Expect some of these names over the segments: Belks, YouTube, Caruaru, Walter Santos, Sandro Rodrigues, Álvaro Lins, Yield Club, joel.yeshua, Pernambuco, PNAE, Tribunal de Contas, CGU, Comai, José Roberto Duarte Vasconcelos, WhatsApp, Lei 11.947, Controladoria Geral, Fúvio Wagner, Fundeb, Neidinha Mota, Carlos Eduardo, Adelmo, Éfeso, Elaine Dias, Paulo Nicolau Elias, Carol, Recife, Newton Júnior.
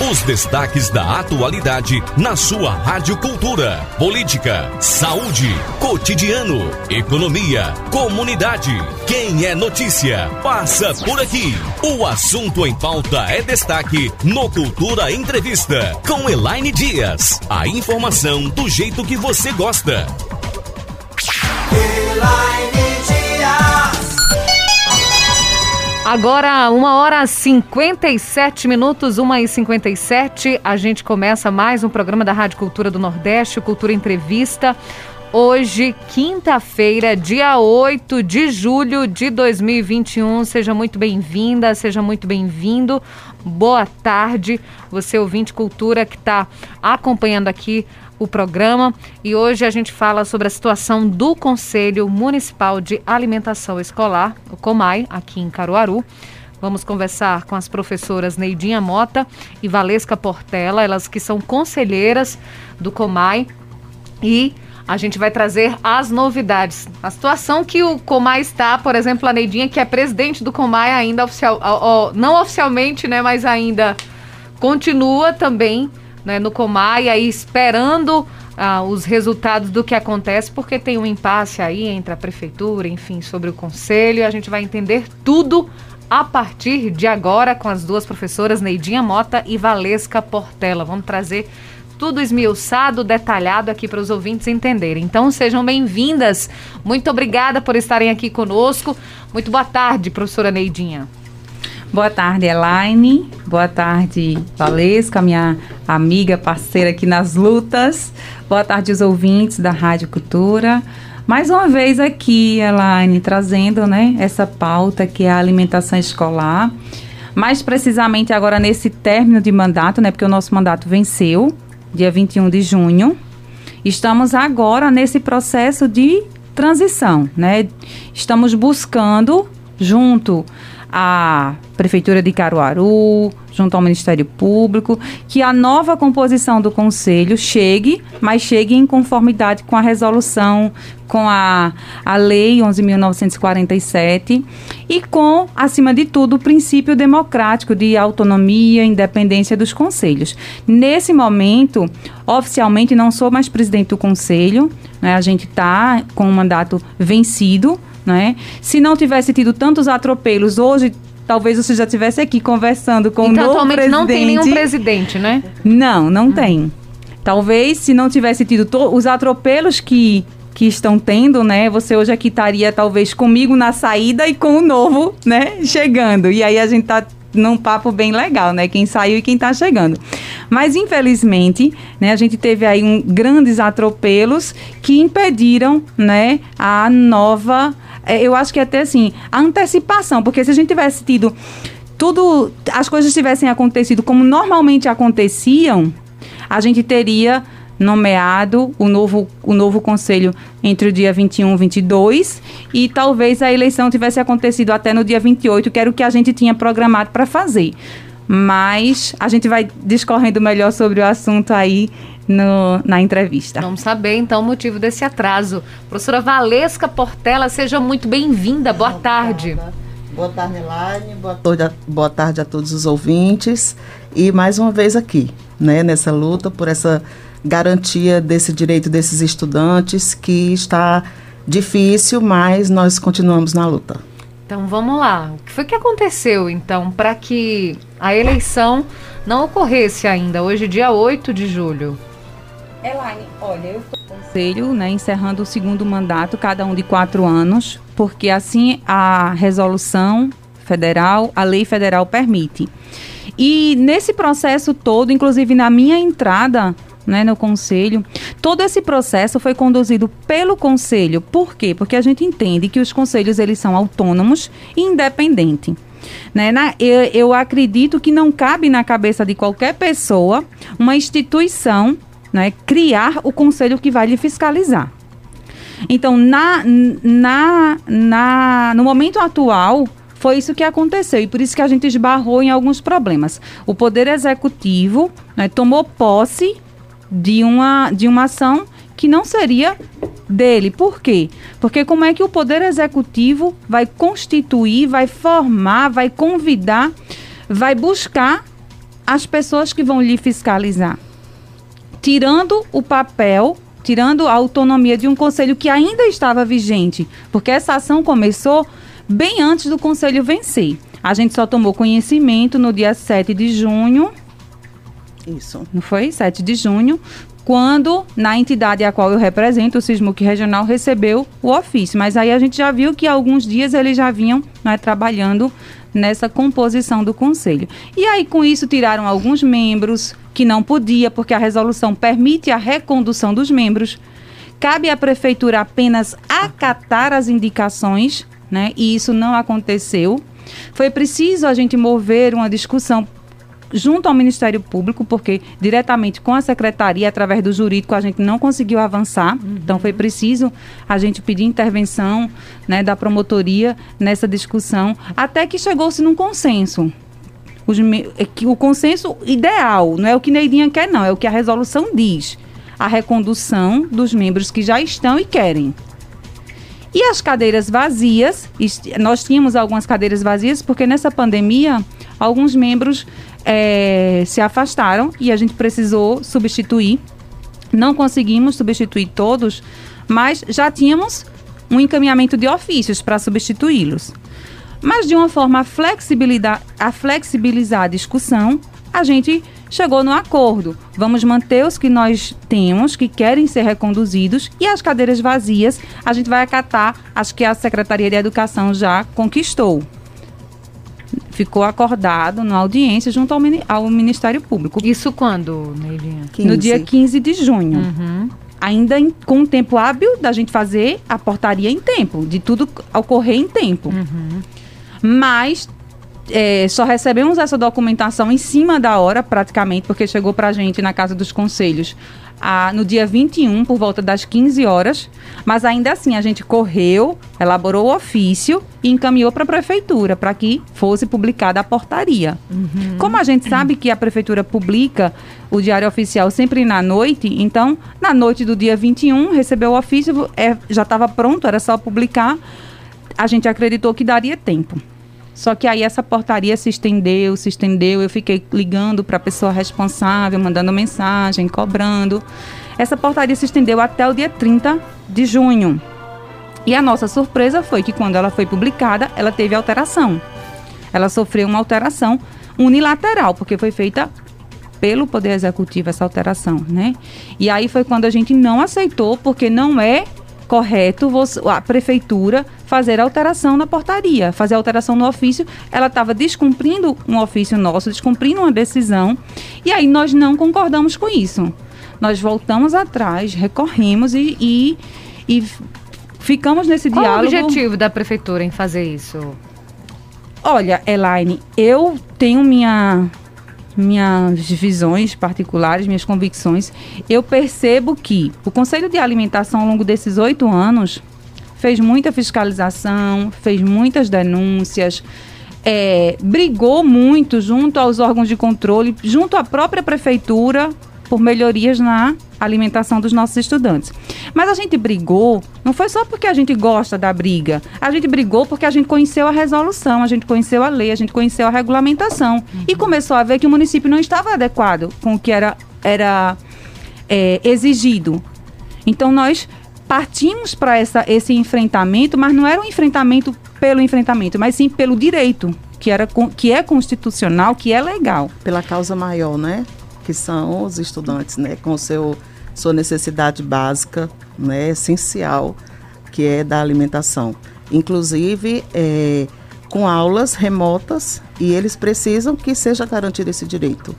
Os destaques da atualidade na sua Rádio Cultura. Política, saúde, cotidiano, economia, comunidade. Quem é notícia, passa por aqui. O assunto em pauta é destaque no Cultura Entrevista, com Elaine Dias. A informação do jeito que você gosta. Elaine Dias. Agora, 1h57, 1h57, a gente começa mais um programa da Rádio Cultura do Nordeste, Cultura Entrevista. Hoje, quinta-feira, dia 8 de julho de 2021. Seja muito bem-vinda, seja muito bem-vindo. Boa tarde, você ouvinte Cultura que está acompanhando aqui o programa, e hoje a gente fala sobre a situação do Conselho Municipal de Alimentação Escolar, o Comai, aqui em Caruaru. Vamos conversar com as professoras Neidinha Mota e Valesca Portela, elas que são conselheiras do Comai, e a gente vai trazer as novidades. A situação que o Comai está, por exemplo, a Neidinha, que é presidente do Comai ainda, não oficialmente, né, mas ainda continua também, né, no Comai, aí esperando os resultados do que acontece, porque tem um impasse aí entre a prefeitura, enfim, sobre o conselho. A gente vai entender tudo a partir de agora com as duas professoras Neidinha Mota e Valesca Portela. Vamos trazer tudo esmiuçado, detalhado aqui para os ouvintes entenderem. Então, sejam bem-vindas. Muito obrigada por estarem aqui conosco. Muito boa tarde, professora Neidinha. Boa tarde, Elaine. Boa tarde, Valesca, minha amiga, parceira aqui nas lutas. Boa tarde, os ouvintes da Rádio Cultura. Mais uma vez aqui, Elaine, trazendo, né, essa pauta que é a alimentação escolar. Mais precisamente agora nesse término de mandato, né, porque o nosso mandato venceu, dia 21 de junho. Estamos agora nesse processo de transição, né? Estamos buscando, junto à Prefeitura de Caruaru, junto ao Ministério Público, que a nova composição do Conselho chegue, mas chegue em conformidade com a resolução, com a Lei 11.947 e com, acima de tudo, o princípio democrático de autonomia e independência dos conselhos. Nesse momento, oficialmente, não sou mais presidente do Conselho, né? A gente está com o mandato vencido, né? Se não tivesse tido tantos atropelos hoje, talvez você já estivesse aqui conversando com o novo presidente. Então, atualmente não tem nenhum presidente, né? Não tem. Talvez se não tivesse tido os atropelos que estão tendo, né? Você hoje aqui estaria talvez comigo na saída e com o novo, né, chegando. E aí a gente tá num papo bem legal, né? Quem saiu e quem tá chegando. Mas, infelizmente, né, a gente teve aí grandes atropelos que impediram, né, a nova... Eu acho que até assim, a antecipação, porque se a gente tivesse tido tudo, as coisas tivessem acontecido como normalmente aconteciam, a gente teria nomeado o novo conselho entre o dia 21 e 22, e talvez a eleição tivesse acontecido até no dia 28, que era o que a gente tinha programado para fazer. Mas a gente vai discorrendo melhor sobre o assunto aí na entrevista. Vamos saber, então, o motivo desse atraso. Professora Valesca Portela, seja muito bem-vinda. Boa tarde. Boa tarde, Elaine. Boa tarde a todos os ouvintes. E mais uma vez aqui, né, nessa luta por essa garantia desse direito desses estudantes, que está difícil, mas nós continuamos na luta. Então, vamos lá. O que foi que aconteceu, então, para que a eleição não ocorresse ainda? Hoje, dia 8 de julho. Elaine, olha, eu fui ao Conselho, né, encerrando o segundo mandato, cada um de 4 anos, porque assim a resolução federal, a lei federal permite. E nesse processo todo, inclusive na minha entrada, né, no Conselho, todo esse processo foi conduzido pelo Conselho. Por quê? Porque a gente entende que os conselhos, eles são autônomos e independentes. Né? Eu acredito que não cabe na cabeça de qualquer pessoa uma instituição, né, criar o conselho que vai lhe fiscalizar. Então, no momento atual, foi isso que aconteceu, e por isso que a gente esbarrou em alguns problemas. O Poder Executivo, né, tomou posse de uma ação que não seria dele. Por quê? Porque como é que o Poder Executivo vai constituir, vai formar, vai convidar, vai buscar as pessoas que vão lhe fiscalizar, tirando o papel, tirando a autonomia de um conselho que ainda estava vigente, porque essa ação começou bem antes do conselho vencer. A gente só tomou conhecimento no dia 7 de junho. Isso. Não foi? 7 de junho, quando, na entidade a qual eu represento, o Sismuc Regional recebeu o ofício. Mas aí a gente já viu que há alguns dias eles já vinham, né, trabalhando nessa composição do conselho. E aí, com isso, tiraram alguns membros que não podia, porque a resolução permite a recondução dos membros. Cabe à prefeitura apenas acatar as indicações, né? E isso não aconteceu. Foi preciso a gente mover uma discussão junto ao Ministério Público, porque diretamente com a Secretaria, através do jurídico, a gente não conseguiu avançar. Uhum. Então, foi preciso a gente pedir intervenção, né, da promotoria nessa discussão, até que chegou-se num consenso. O consenso ideal, não é o que Neidinha quer, não, é o que a resolução diz. A recondução dos membros que já estão e querem. E as cadeiras vazias, nós tínhamos algumas cadeiras vazias, porque nessa pandemia, alguns membros se afastaram e a gente precisou substituir. Não conseguimos substituir todos, mas já tínhamos um encaminhamento de ofícios para substituí-los. Mas de uma forma a flexibilizar a discussão, a gente chegou no acordo. Vamos manter os que nós temos, que querem ser reconduzidos, e as cadeiras vazias, a gente vai acatar as que a Secretaria de Educação já conquistou. Ficou acordado na audiência junto ao Ministério Público. Isso quando, Neidinha? No dia 15 de junho. Uhum. Ainda com o tempo hábil da gente fazer a portaria em tempo, de tudo ocorrer em tempo. Uhum. Mas só recebemos essa documentação em cima da hora, praticamente, porque chegou pra gente na Casa dos Conselhos no dia 21, por volta das 15 horas, mas ainda assim a gente correu, elaborou o ofício e encaminhou para a prefeitura, para que fosse publicada a portaria. Uhum. Como a gente sabe que a prefeitura publica o Diário Oficial sempre na noite, então, na noite do dia 21, recebeu o ofício, já estava pronto, era só publicar, a gente acreditou que daria tempo. Só que aí essa portaria se estendeu, eu fiquei ligando para a pessoa responsável, mandando mensagem, cobrando. Essa portaria se estendeu até o dia 30 de junho. E a nossa surpresa foi que quando ela foi publicada, ela teve alteração. Ela sofreu uma alteração unilateral, porque foi feita pelo Poder Executivo essa alteração, né? E aí foi quando a gente não aceitou, porque não é correto a prefeitura fazer alteração na portaria, fazer alteração no ofício. Ela estava descumprindo um ofício nosso, descumprindo uma decisão, e aí nós não concordamos com isso. Nós voltamos atrás, recorremos e ficamos nesse diálogo. Qual o objetivo da prefeitura em fazer isso? Olha, Elaine, eu tenho minhas visões particulares, minhas convicções. Eu percebo que o Conselho de Alimentação, ao longo desses 8 anos, fez muita fiscalização, fez muitas denúncias, brigou muito junto aos órgãos de controle, junto à própria prefeitura, por melhorias na alimentação dos nossos estudantes. Mas a gente brigou, não foi só porque a gente gosta da briga, a gente brigou porque a gente conheceu a resolução, a gente conheceu a lei, a gente conheceu a regulamentação. Uhum. E começou a ver que o município não estava adequado com o que era exigido. Então nós partimos para esse enfrentamento, mas não era um enfrentamento pelo enfrentamento, mas sim pelo direito, que é constitucional, que é legal. Pela causa maior, né? Que são os estudantes, né, com sua necessidade básica, né, essencial, que é da alimentação. Inclusive, com aulas remotas, e eles precisam que seja garantido esse direito,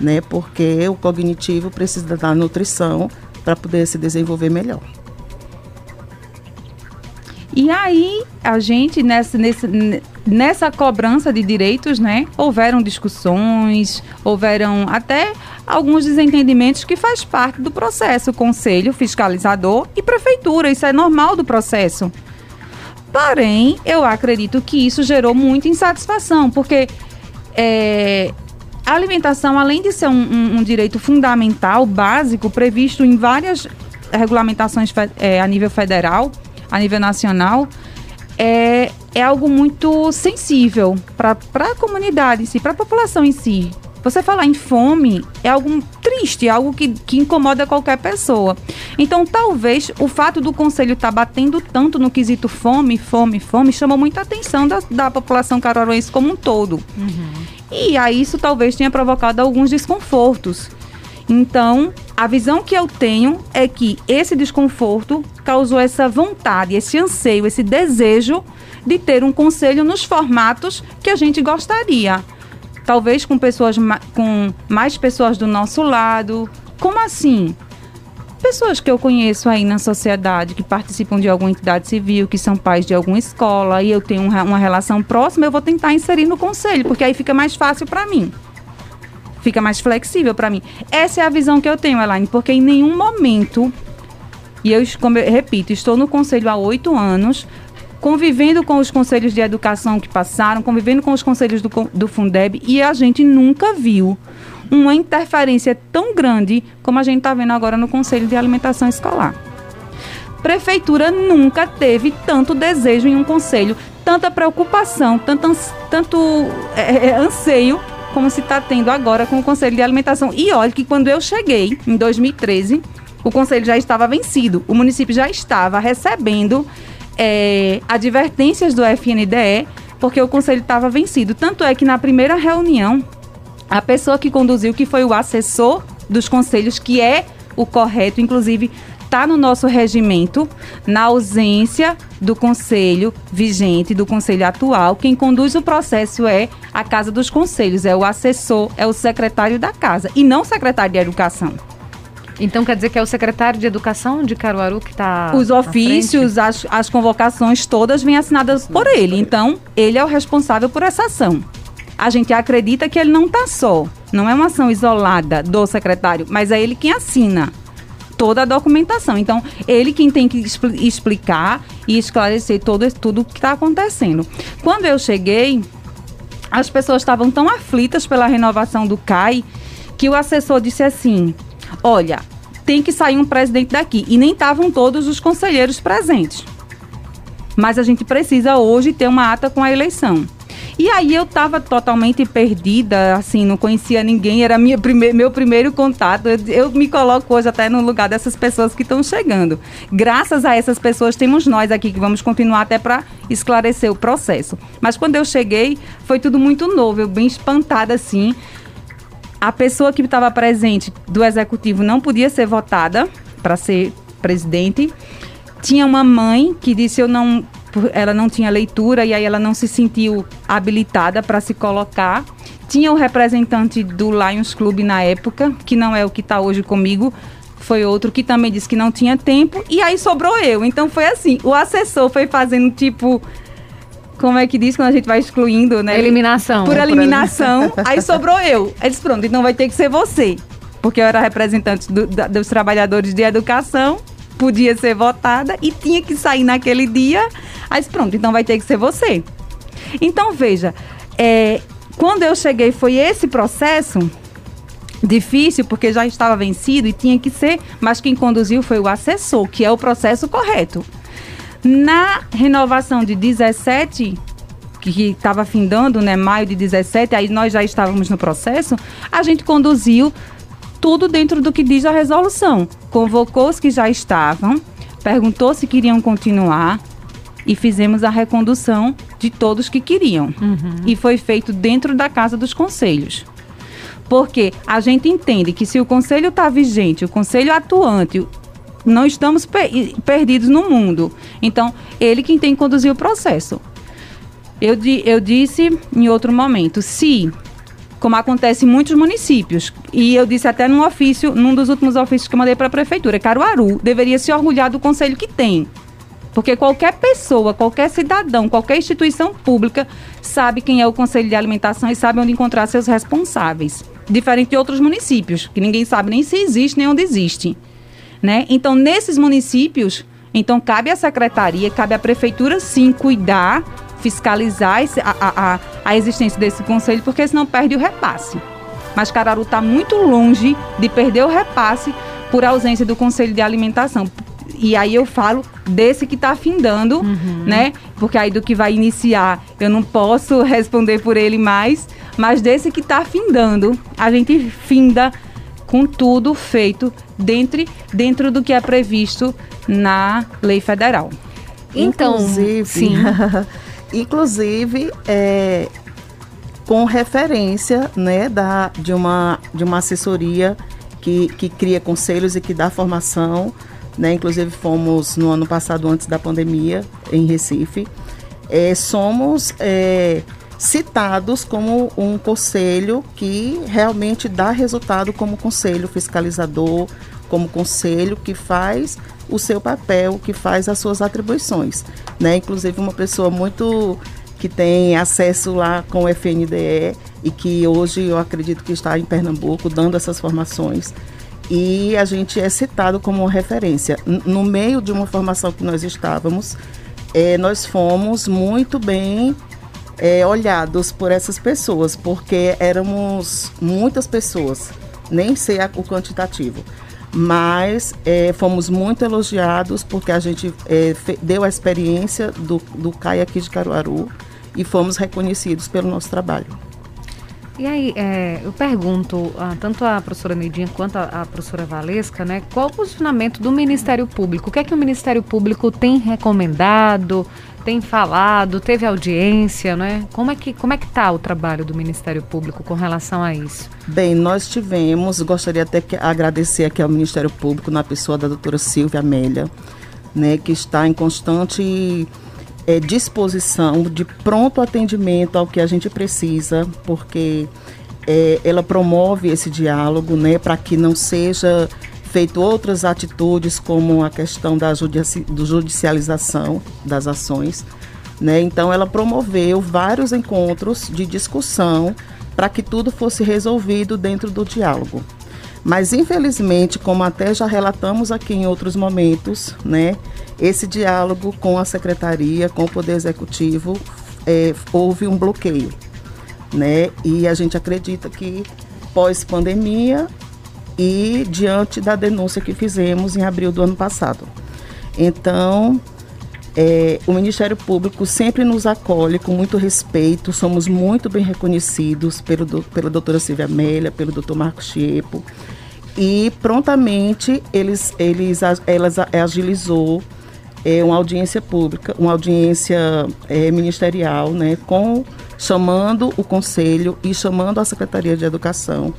né, porque o cognitivo precisa da nutrição para poder se desenvolver melhor. E aí, a gente, nessa cobrança de direitos, né, houveram discussões, houveram até alguns desentendimentos que faz parte do processo, conselho, fiscalizador e prefeitura, isso é normal do processo. Porém, eu acredito que isso gerou muita insatisfação, porque a alimentação, além de ser um direito fundamental, básico, previsto em várias regulamentações a nível federal, a nível nacional, é algo muito sensível para a comunidade em si, para a população em si. Você falar em fome é algo triste, é algo que incomoda qualquer pessoa. Então, talvez o fato do Conselho estar batendo tanto no quesito fome, chamou muita atenção da população caruaruense como um todo. Uhum. E aí isso talvez tenha provocado alguns desconfortos. Então, a visão que eu tenho é que esse desconforto causou essa vontade, esse anseio, esse desejo de ter um conselho nos formatos que a gente gostaria. Talvez com mais pessoas do nosso lado. Como assim? Pessoas que eu conheço aí na sociedade, que participam de alguma entidade civil, que são pais de alguma escola, e eu tenho uma relação próxima, eu vou tentar inserir no conselho, porque aí fica mais fácil para mim. Fica mais flexível para mim. Essa é a visão que eu tenho, Elaine, porque em nenhum momento, e eu repito, estou no conselho há 8 anos, convivendo com os conselhos de educação que passaram, convivendo com os conselhos do Fundeb, e a gente nunca viu uma interferência tão grande como a gente está vendo agora no Conselho de Alimentação Escolar. Prefeitura nunca teve tanto desejo em um conselho, tanta preocupação, tanto anseio como se está tendo agora com o Conselho de Alimentação. E olha que quando eu cheguei, em 2013, o conselho já estava vencido, o município já estava recebendo advertências do FNDE, porque o conselho estava vencido. Tanto é que na primeira reunião, a pessoa que conduziu, que foi o assessor dos conselhos, que é o correto, inclusive está no nosso regimento, na ausência do conselho vigente, do conselho atual, quem conduz o processo é a Casa dos Conselhos, é o assessor, é o secretário da casa, e não o secretário de Educação. Então quer dizer que é o secretário de Educação de Caruaru que está... Os ofícios, as convocações todas vêm assinadas por ele, então ele é o responsável por essa ação. A gente acredita que ele não está só, não é uma ação isolada do secretário, mas é ele quem assina toda a documentação. Então, ele quem tem que explicar e esclarecer tudo o que está acontecendo. Quando eu cheguei, as pessoas estavam tão aflitas pela renovação do CAI que o assessor disse assim, olha, tem que sair um presidente daqui. E nem estavam todos os conselheiros presentes. Mas a gente precisa hoje ter uma ata com a eleição. E aí eu estava totalmente perdida, assim, não conhecia ninguém, era meu primeiro contato. Eu me coloco hoje até no lugar dessas pessoas que estão chegando. Graças a essas pessoas temos nós aqui que vamos continuar até para esclarecer o processo. Mas quando eu cheguei, foi tudo muito novo, eu bem espantada, assim. A pessoa que estava presente do executivo não podia ser votada para ser presidente. Tinha uma mãe que disse ela não tinha leitura e aí ela não se sentiu habilitada para se colocar. Tinha o representante do Lions Club na época, que não é o que está hoje comigo, foi outro que também disse que não tinha tempo, e aí sobrou eu. Então foi assim, o assessor foi fazendo tipo, como é que diz quando a gente vai excluindo, né? Eliminação. Por eliminação, aí sobrou eu. Aí disse, pronto, então vai ter que ser você, porque eu era representante dos trabalhadores de educação, podia ser votada e tinha que sair naquele dia. Aí pronto, então vai ter que ser você. Então veja, quando eu cheguei foi esse processo difícil, porque já estava vencido e tinha que ser, mas quem conduziu foi o assessor, que é o processo correto. Na renovação de 17, que estava findando, né, maio de 17, aí nós já estávamos no processo, a gente conduziu tudo dentro do que diz a resolução. Convocou os que já estavam, perguntou se queriam continuar e fizemos a recondução de todos que queriam. Uhum. E foi feito dentro da Casa dos Conselhos. Porque a gente entende que se o conselho está vigente, o conselho atuante, não estamos perdidos no mundo. Então, ele quem tem que conduzir o processo. Eu disse em outro momento, se... como acontece em muitos municípios. E eu disse até num ofício, num dos últimos ofícios que eu mandei para a prefeitura, Caruaru deveria se orgulhar do conselho que tem. Porque qualquer pessoa, qualquer cidadão, qualquer instituição pública sabe quem é o Conselho de Alimentação e sabe onde encontrar seus responsáveis. Diferente de outros municípios, que ninguém sabe nem se existe, nem onde existe. Né? Então, nesses municípios, então cabe à secretaria, cabe à prefeitura, sim, cuidar, fiscalizar a existência desse conselho, porque senão perde o repasse. Mas Caruaru está muito longe de perder o repasse por ausência do Conselho de Alimentação. e aí eu falo desse que está afindando, né? Porque aí do que vai iniciar eu não posso responder por ele mais, mas desse que está afindando, a gente finda com tudo feito dentro do que é previsto na lei federal. Então, inclusive, sim. Inclusive, com referência, né, de uma assessoria que cria conselhos e que dá formação, né? Inclusive fomos no ano passado, antes da pandemia, em Recife, somos citados como um conselho que realmente dá resultado como conselho fiscalizador, como conselho que faz o seu papel, que faz as suas atribuições, né? Inclusive uma pessoa muito que tem acesso lá com o FNDE e que hoje eu acredito que está em Pernambuco dando essas formações, e a gente é citado como referência. No meio de uma formação que nós estávamos, nós fomos muito bem olhados por essas pessoas, porque éramos muitas pessoas, nem sei o quantitativo, mas fomos muito elogiados porque a gente deu a experiência do CAI aqui de Caruaru e fomos reconhecidos pelo nosso trabalho. E aí, eu pergunto, tanto a professora Neidinha quanto a professora Valesca, né, qual o posicionamento do Ministério Público? O que é que o Ministério Público tem recomendado, tem falado, teve audiência, né? Como é que está o trabalho do Ministério Público com relação a isso? Bem, nós tivemos, gostaria até que agradecer aqui ao Ministério Público, na pessoa da doutora Silvia Amélia, né, que está em constante disposição de pronto atendimento ao que a gente precisa, porque ela promove esse diálogo, né, para que não seja feito outras atitudes como a questão da judicialização das ações, né? Então ela promoveu vários encontros de discussão para que tudo fosse resolvido dentro do diálogo. Mas infelizmente, como até já relatamos aqui em outros momentos, né, esse diálogo com a secretaria, com o Poder Executivo, houve um bloqueio, né? E a gente acredita que pós-pandemia e diante da denúncia que fizemos em abril do ano passado. Então, o Ministério Público sempre nos acolhe com muito respeito, somos muito bem reconhecidos pela doutora Silvia Amélia, pelo doutor Marcos Chiepo, e prontamente elas agilizou uma audiência pública, uma audiência ministerial, né, chamando o Conselho e chamando a Secretaria de Educação,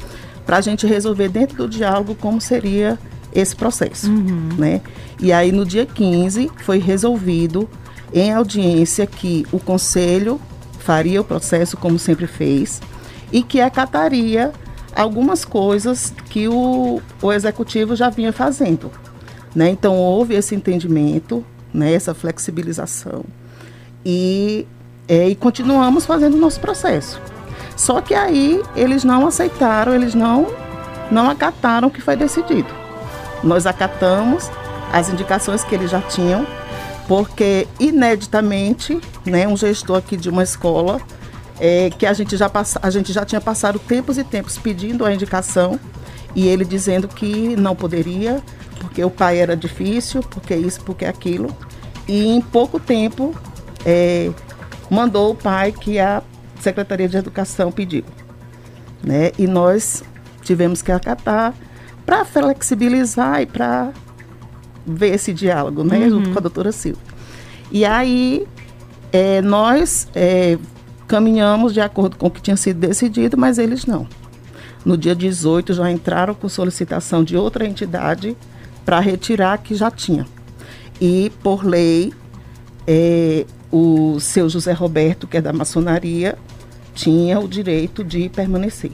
para a gente resolver dentro do diálogo como seria esse processo, né? E aí no dia 15 foi resolvido em audiência que o Conselho faria o processo como sempre fez e que acataria algumas coisas que o Executivo já vinha fazendo, né? Então houve esse entendimento, né? Essa flexibilização e continuamos fazendo o nosso processo. Só que aí eles não aceitaram, eles não acataram o que foi decidido. Nós acatamos as indicações que eles já tinham, porque ineditamente, né, um gestor aqui de uma escola, que a gente já tinha passado tempos e tempos pedindo a indicação, e ele dizendo que não poderia, porque o pai era difícil, porque isso, porque aquilo. E em pouco tempo mandou o pai que a Secretaria de Educação pediu, né? E nós tivemos que acatar para flexibilizar e para ver esse diálogo, né? Junto com a doutora Silva. E aí nós caminhamos de acordo com o que tinha sido decidido, mas eles não. No dia 18 já entraram com solicitação de outra entidade para retirar a que já tinha. E por lei, o seu José Roberto, que é da maçonaria, tinha o direito de permanecer.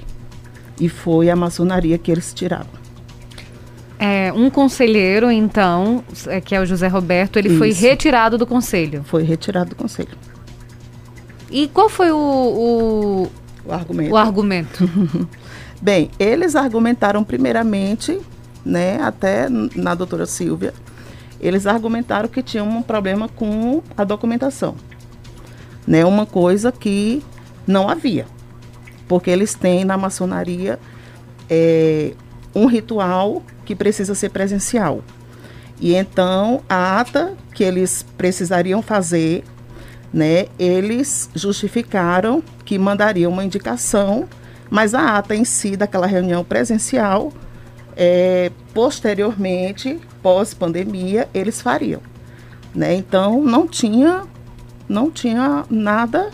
E foi a maçonaria que eles tiraram. Um conselheiro, então, que é o José Roberto, ele foi retirado do conselho. Foi retirado do conselho. E qual foi o argumento? O argumento. Bem, eles argumentaram primeiramente, né, até na doutora Silvia, eles argumentaram que tinham um problema com a documentação, né? Uma coisa que não havia, porque eles têm na maçonaria um ritual que precisa ser presencial. E então, a ata que eles precisariam fazer, né, eles justificaram que mandariam uma indicação, mas a ata em si daquela reunião presencial, posteriormente, pós-pandemia, eles fariam. Né? Então, não tinha nada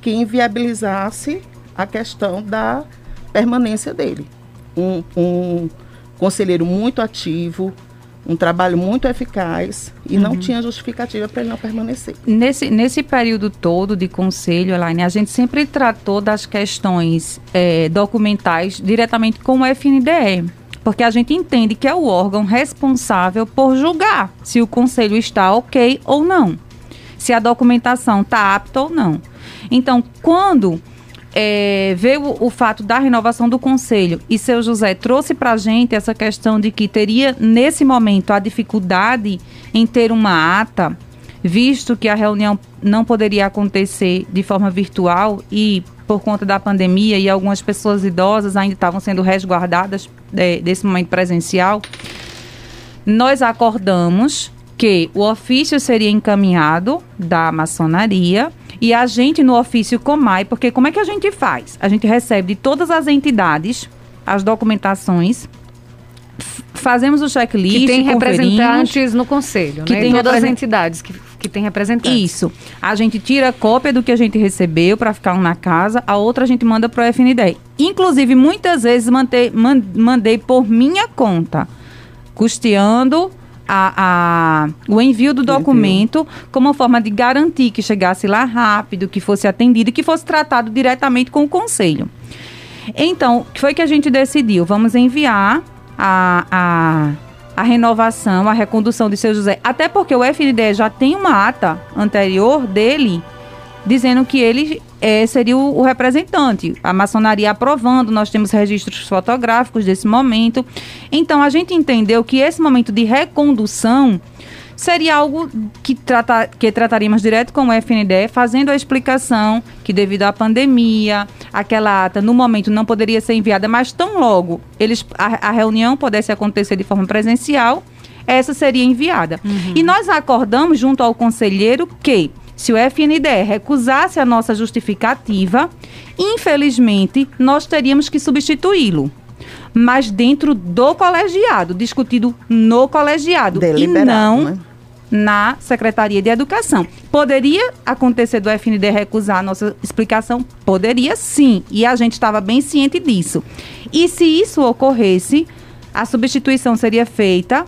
que inviabilizasse a questão da permanência dele. Um conselheiro muito ativo, um trabalho muito eficaz e não tinha justificativa para ele não permanecer. Nesse período todo de conselho, Elaine, a gente sempre tratou das questões documentais diretamente com o FNDE, porque a gente entende que é o órgão responsável por julgar se o conselho está ok ou não, se a documentação está apta ou não. Então, quando veio o fato da renovação do Conselho e seu José trouxe para a gente essa questão de que teria, nesse momento, a dificuldade em ter uma ata, visto que a reunião não poderia acontecer de forma virtual e, por conta da pandemia, e algumas pessoas idosas ainda estavam sendo resguardadas desse momento presencial, nós acordamos que o ofício seria encaminhado da maçonaria e a gente no ofício Comai, porque como é que a gente faz? A gente recebe de todas as entidades as documentações, fazemos o checklist, que tem representantes no conselho, que, né? Tem todas as entidades que tem representantes. Isso. A gente tira cópia do que a gente recebeu para ficar um na casa, a outra a gente manda para o FNDE. Inclusive, muitas vezes mandei por minha conta, custeando o envio do documento como uma forma de garantir que chegasse lá rápido, que fosse atendido e que fosse tratado diretamente com o conselho. Então, o que foi que a gente decidiu? Vamos enviar a renovação, a recondução de seu José, até porque o FNDE já tem uma ata anterior dele dizendo que ele seria o representante, a maçonaria aprovando, nós temos registros fotográficos desse momento. Então, a gente entendeu que esse momento de recondução seria algo que trataríamos direto com o FNDE, fazendo a explicação que, devido à pandemia, aquela ata, no momento, não poderia ser enviada, mas tão logo a reunião pudesse acontecer de forma presencial, essa seria enviada. E nós acordamos, junto ao conselheiro, que se o FNDE recusasse a nossa justificativa, infelizmente, nós teríamos que substituí-lo. Mas dentro do colegiado, discutido no colegiado, deliberado, e não, né, na Secretaria de Educação. Poderia acontecer do FNDE recusar a nossa explicação? Poderia, sim. E a gente estava bem ciente disso. E se isso ocorresse, a substituição seria feita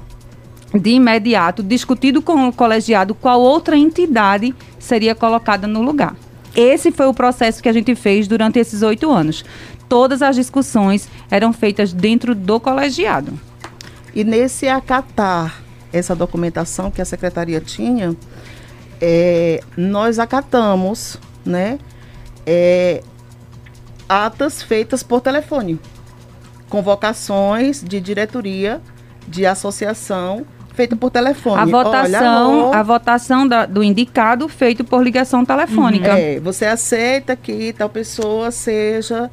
de imediato, discutido com o colegiado qual outra entidade seria colocada no lugar. Esse foi o processo que a gente fez durante esses 8 anos. Todas as discussões eram feitas dentro do colegiado. E nesse acatar essa documentação que a secretaria tinha, nós acatamos, né, atas feitas por telefone, convocações de diretoria de associação feita por telefone. A votação do indicado feito por ligação telefônica. Você aceita que tal pessoa seja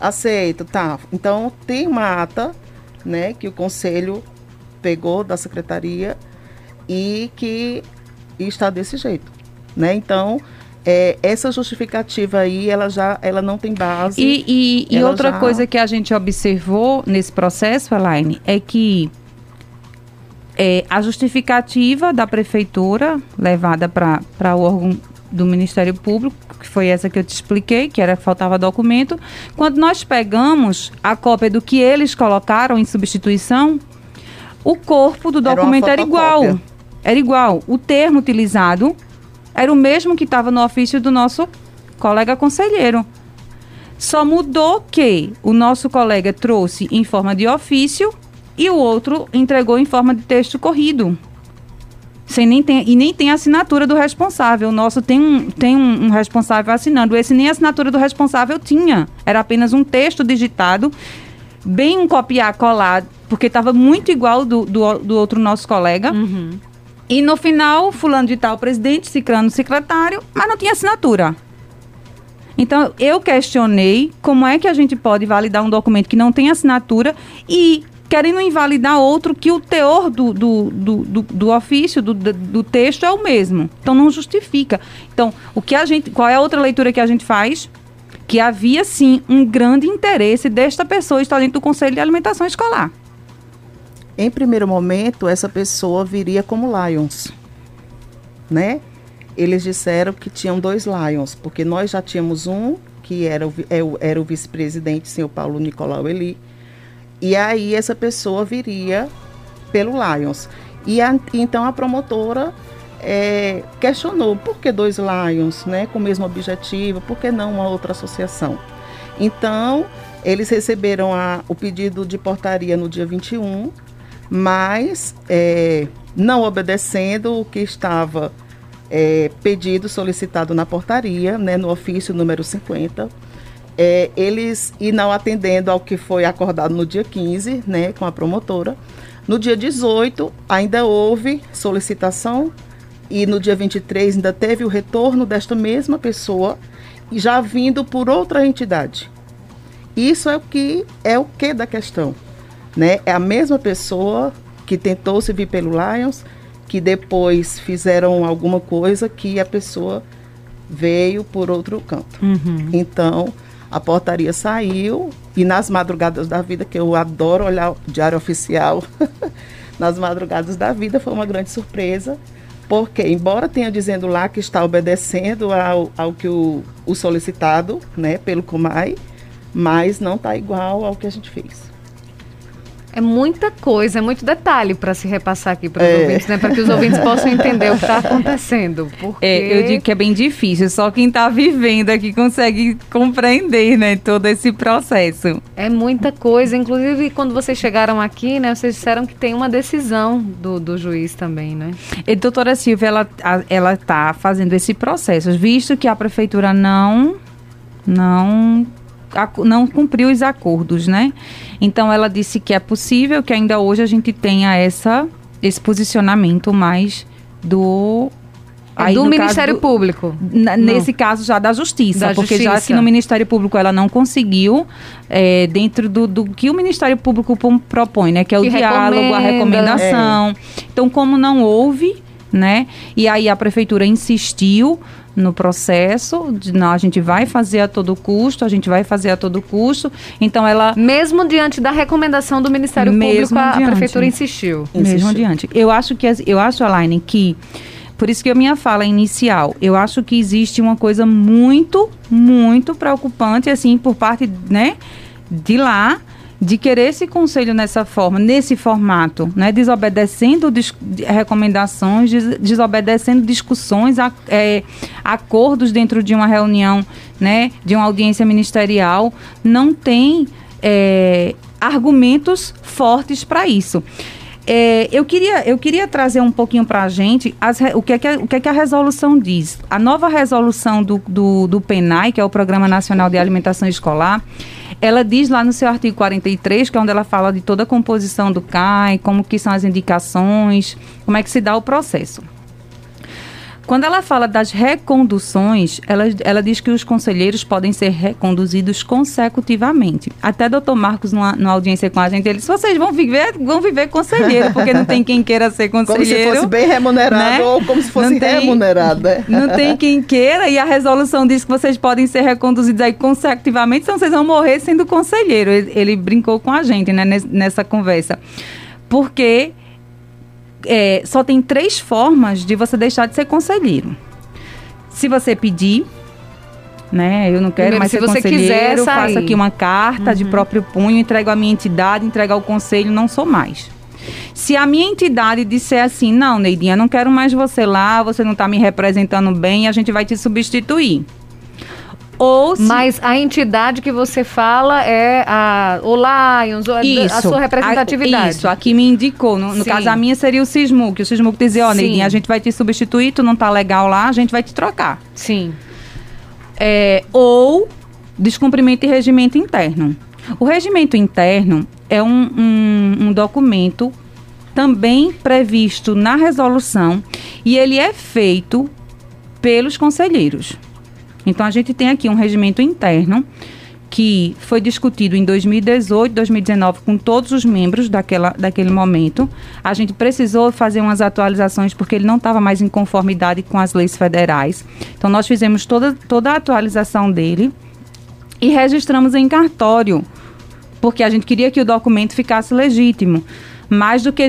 aceita, tá? Então, tem uma ata, né, que o conselho pegou da secretaria e que está desse jeito, né? Então, essa justificativa aí, ela não tem base. E outra coisa que a gente observou nesse processo, Elaine, é que a justificativa da prefeitura levada para o órgão do Ministério Público, que foi essa que eu te expliquei, que era faltava documento. Quando nós pegamos a cópia do que eles colocaram em substituição, o corpo do documento era igual. Era igual. O termo utilizado era o mesmo que estava no ofício do nosso colega conselheiro. Só mudou que o nosso colega trouxe em forma de ofício e o outro entregou em forma de texto corrido. Nem tem assinatura do responsável. O nosso tem um responsável assinando. Esse nem a assinatura do responsável tinha. Era apenas um texto digitado, bem um copiar-colar, porque estava muito igual do outro nosso colega. E no final, fulano de tal, presidente, ciclano, secretário, mas não tinha assinatura. Então, eu questionei como é que a gente pode validar um documento que não tem assinatura e querendo invalidar outro que o teor do ofício, do texto é o mesmo. Então não justifica. Então, qual é a outra leitura que a gente faz? Que havia sim um grande interesse desta pessoa estar dentro do Conselho de Alimentação Escolar. Em primeiro momento, essa pessoa viria como Lions, né? Eles disseram que tinham 2 Lions, porque nós já tínhamos um, que era o vice-presidente, senhor Paulo Nicolau Elias. E aí essa pessoa viria pelo Lions. E então a promotora questionou, por que 2 Lions, né, com o mesmo objetivo? Por que não uma outra associação? Então, eles receberam o pedido de portaria no dia 21, mas não obedecendo o que estava pedido, solicitado na portaria, né, no ofício número 50, e não atendendo ao que foi acordado no dia 15, né, com a promotora. No dia 18 ainda houve solicitação e no dia 23 ainda teve o retorno desta mesma pessoa, já vindo por outra entidade. Isso é o que da questão, né? É a mesma pessoa que tentou se vir pelo Lions, que depois fizeram alguma coisa que a pessoa veio por outro canto. Uhum. Então, a portaria saiu e nas madrugadas da vida, que eu adoro olhar o Diário Oficial, nas madrugadas da vida foi uma grande surpresa, porque embora tenha dizendo lá que está obedecendo ao que o solicitado, né, pelo Comai, mas não está igual ao que a gente fez. É muita coisa, é muito detalhe para se repassar aqui para os ouvintes, né? Para que os ouvintes possam entender o que está acontecendo. Porque... eu digo que é bem difícil, só quem está vivendo aqui consegue compreender, né, todo esse processo. É muita coisa, inclusive quando vocês chegaram aqui, né, vocês disseram que tem uma decisão do juiz também, né? E doutora Silvia, ela está fazendo esse processo, visto que a prefeitura não cumpriu os acordos, né? Então ela disse que é possível que ainda hoje a gente tenha esse posicionamento mais do Ministério Público. Nesse caso já da Justiça, já que no Ministério Público ela não conseguiu, dentro do que o Ministério Público propõe, né? Que é o diálogo, a recomendação. Então como não houve, né? E aí a prefeitura insistiu no processo, a gente vai fazer a todo custo, então ela... Mesmo diante da recomendação do Ministério Público, a prefeitura insistiu. Mesmo diante. Eu acho, Elaine, que, por isso que a minha fala inicial, eu acho que existe uma coisa muito, muito preocupante, assim, por parte, né, de lá, de querer esse conselho nessa forma, nesse formato, né, desobedecendo recomendações, desobedecendo discussões, acordos dentro de uma reunião, né, de uma audiência ministerial, não tem argumentos fortes para isso. Eu queria trazer um pouquinho para a gente o que é que a resolução diz. A nova resolução do PNAE, que é o Programa Nacional de Alimentação Escolar, ela diz lá no seu artigo 43, que é onde ela fala de toda a composição do CAI, como que são as indicações, como é que se dá o processo. Quando ela fala das reconduções, ela diz que os conselheiros podem ser reconduzidos consecutivamente. Até doutor Marcos, numa audiência com a gente, ele disse, vocês vão viver conselheiro, porque não tem quem queira ser conselheiro. Como se fosse bem remunerado, né? Ou como se fosse remunerado, né? Não tem quem queira, e a resolução diz que vocês podem ser reconduzidos aí consecutivamente, senão vocês vão morrer sendo conselheiro. Ele brincou com a gente, né, nessa conversa. Porque... só tem 3 formas de você deixar de ser conselheiro. Se você pedir, né, eu não quero primeiro, mais ser conselheiro, eu faço aqui uma carta de próprio punho, entrego à minha entidade, entrego ao conselho, não sou mais. Se a minha entidade disser assim, não, Neidinha, não quero mais você lá, você não está me representando bem, a gente vai te substituir. Mas a entidade que você fala é o Lions, a sua representatividade. Isso, a que me indicou. No caso, a minha seria o CISMUC. O CISMUC dizia, Neidinha, a gente vai te substituir, tu não tá legal lá, a gente vai te trocar. Sim. Ou descumprimento e regimento interno. O regimento interno é um documento também previsto na resolução e ele é feito pelos conselheiros. Então, a gente tem aqui um regimento interno que foi discutido em 2018, 2019 com todos os membros daquele momento. A gente precisou fazer umas atualizações porque ele não estava mais em conformidade com as leis federais. Então nós fizemos toda a atualização dele e registramos em cartório, porque a gente queria que o documento ficasse legítimo. Mais do que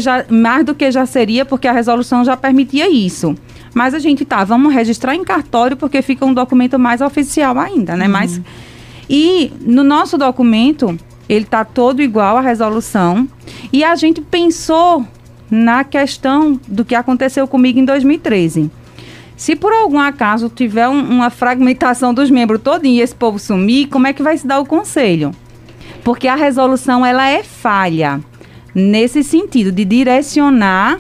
já seria, porque a resolução já permitia isso. Mas a gente vamos registrar em cartório, porque fica um documento mais oficial ainda, né? Uhum. Mas, e no nosso documento, ele está todo igual à resolução. E a gente pensou na questão do que aconteceu comigo em 2013. Se por algum acaso tiver uma fragmentação dos membros todo e esse povo sumir, como é que vai se dar o conselho? Porque a resolução, ela é falha nesse sentido de direcionar,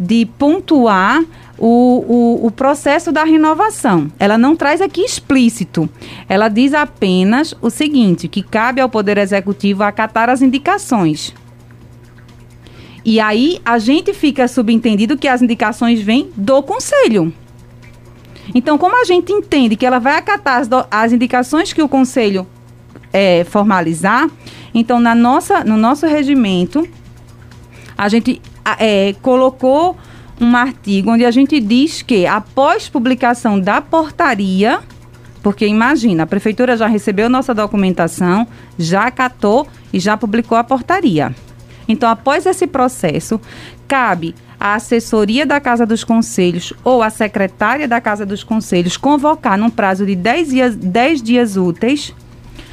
de pontuar o processo da renovação. Ela não traz aqui explícito. Ela diz apenas o seguinte, que cabe ao Poder Executivo acatar as indicações. E aí a gente fica subentendido que as indicações vêm do Conselho. Então, como a gente entende que ela vai acatar as indicações que o Conselho formalizar, então no nosso regimento a gente colocou um artigo onde a gente diz que após publicação da portaria, porque imagina, a prefeitura já recebeu nossa documentação, já acatou e já publicou a portaria. Então, após esse processo, cabe à assessoria da Casa dos Conselhos ou à secretária da Casa dos Conselhos convocar num prazo de 10 dias úteis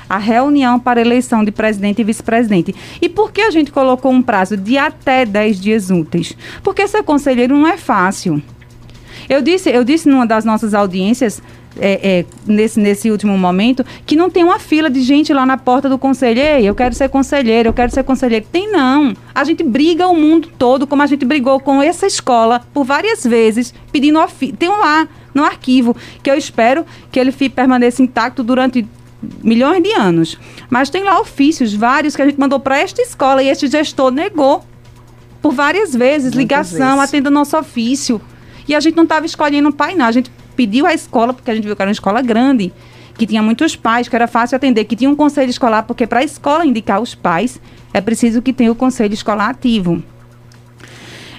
a reunião para eleição de presidente e vice-presidente. E por que a gente colocou um prazo de até 10 dias úteis? Porque ser conselheiro não é fácil. Eu disse numa das nossas audiências, nesse último momento, que não tem uma fila de gente lá na porta do conselho. Ei, eu quero ser conselheiro, eu quero ser conselheiro. Tem não. A gente briga o mundo todo, como a gente brigou com essa escola por várias vezes, pedindo tem um lá no arquivo, que eu espero que ele permaneça intacto durante milhões de anos, mas tem lá ofícios vários que a gente mandou para esta escola e este gestor negou por várias vezes, muitas vezes. Atenda nosso ofício, e a gente não estava escolhendo um painel, a gente pediu a escola porque a gente viu que era uma escola grande, que tinha muitos pais, que era fácil atender, que tinha um conselho escolar, porque para a escola indicar os pais é preciso que tenha o conselho escolar ativo.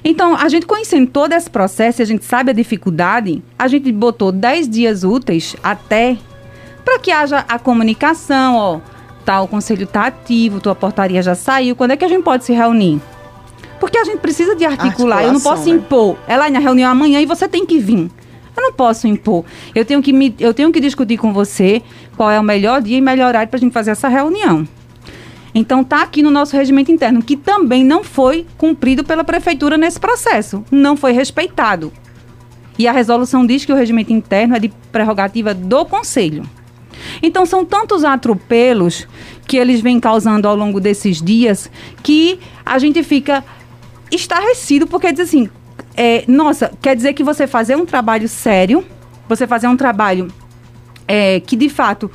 Então, a gente conhecendo todo esse processo, a gente sabe a dificuldade, a gente botou 10 dias úteis até, para que haja a comunicação, o conselho está ativo, tua portaria já saiu, quando é que a gente pode se reunir? Porque a gente precisa de articular, eu não posso impor. Ela na reunião amanhã e você tem que vir. Eu não posso impor. Eu tenho que discutir com você qual é o melhor dia e melhor horário para a gente fazer essa reunião. Então está aqui no nosso regimento interno, que também não foi cumprido pela prefeitura nesse processo. Não foi respeitado. E a resolução diz que o regimento interno é de prerrogativa do conselho. Então, são tantos atropelos que eles vêm causando ao longo desses dias que a gente fica estarrecido, porque diz assim, quer dizer que você fazer um trabalho sério, você fazer um trabalho que, de fato,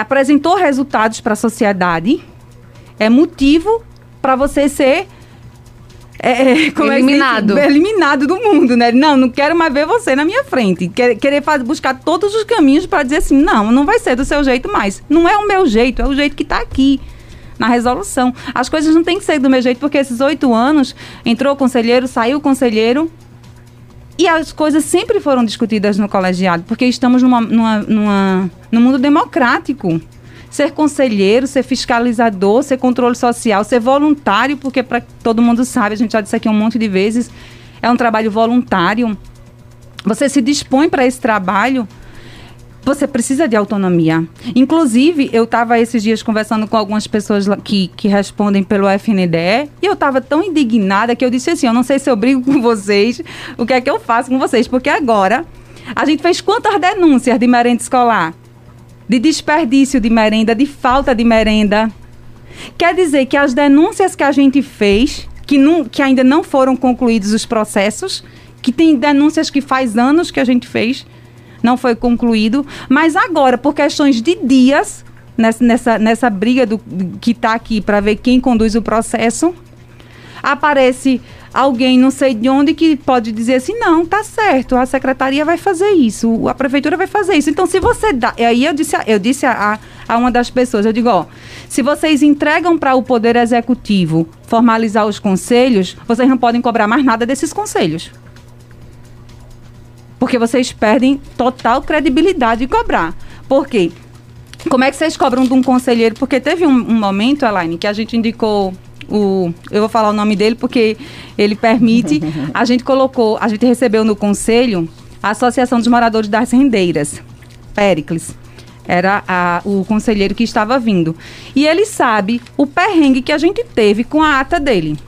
apresentou resultados para a sociedade, é motivo para você ser eliminado do mundo, né? Não quero mais ver você na minha frente. Querer buscar todos os caminhos para dizer assim, não vai ser do seu jeito mais. Não é o meu jeito, é o jeito que está aqui na resolução. As coisas não tem que ser do meu jeito, porque esses 8 anos entrou o conselheiro, saiu o conselheiro e as coisas sempre foram discutidas no colegiado, porque estamos num mundo democrático. Ser conselheiro, ser fiscalizador, ser controle social, ser voluntário, porque para todo mundo sabe, a gente já disse aqui um monte de vezes, é um trabalho voluntário. Você se dispõe para esse trabalho, você precisa de autonomia. Inclusive, eu estava esses dias conversando com algumas pessoas que respondem pelo FNDE, e eu estava tão indignada que eu disse assim, eu não sei se eu brigo com vocês, o que é que eu faço com vocês, porque agora a gente fez quantas denúncias de merenda escolar? De desperdício de merenda, de falta de merenda. Quer dizer que as denúncias que a gente fez, que ainda não foram concluídos os processos, que tem denúncias que faz anos que a gente fez, não foi concluído, mas agora, por questões de dias, nessa briga que está aqui para ver quem conduz o processo, aparece alguém, não sei de onde, que pode dizer assim, não, tá certo, a secretaria vai fazer isso, a prefeitura vai fazer isso. Então, se você dá... Aí eu disse, a, a uma das pessoas. Eu digo, ó, se vocês entregam para o Poder Executivo formalizar os conselhos, vocês não podem cobrar mais nada desses conselhos. Porque vocês perdem total credibilidade de cobrar. Por quê? Como é que vocês cobram de um conselheiro? Porque teve um momento, Elaine, que a gente indicou o... Eu vou falar o nome dele porque ele permite. A gente colocou... A gente recebeu no conselho a Associação dos Moradores das Rendeiras. Pericles. Era o conselheiro que estava vindo. E ele sabe o perrengue que a gente teve com a ata dele.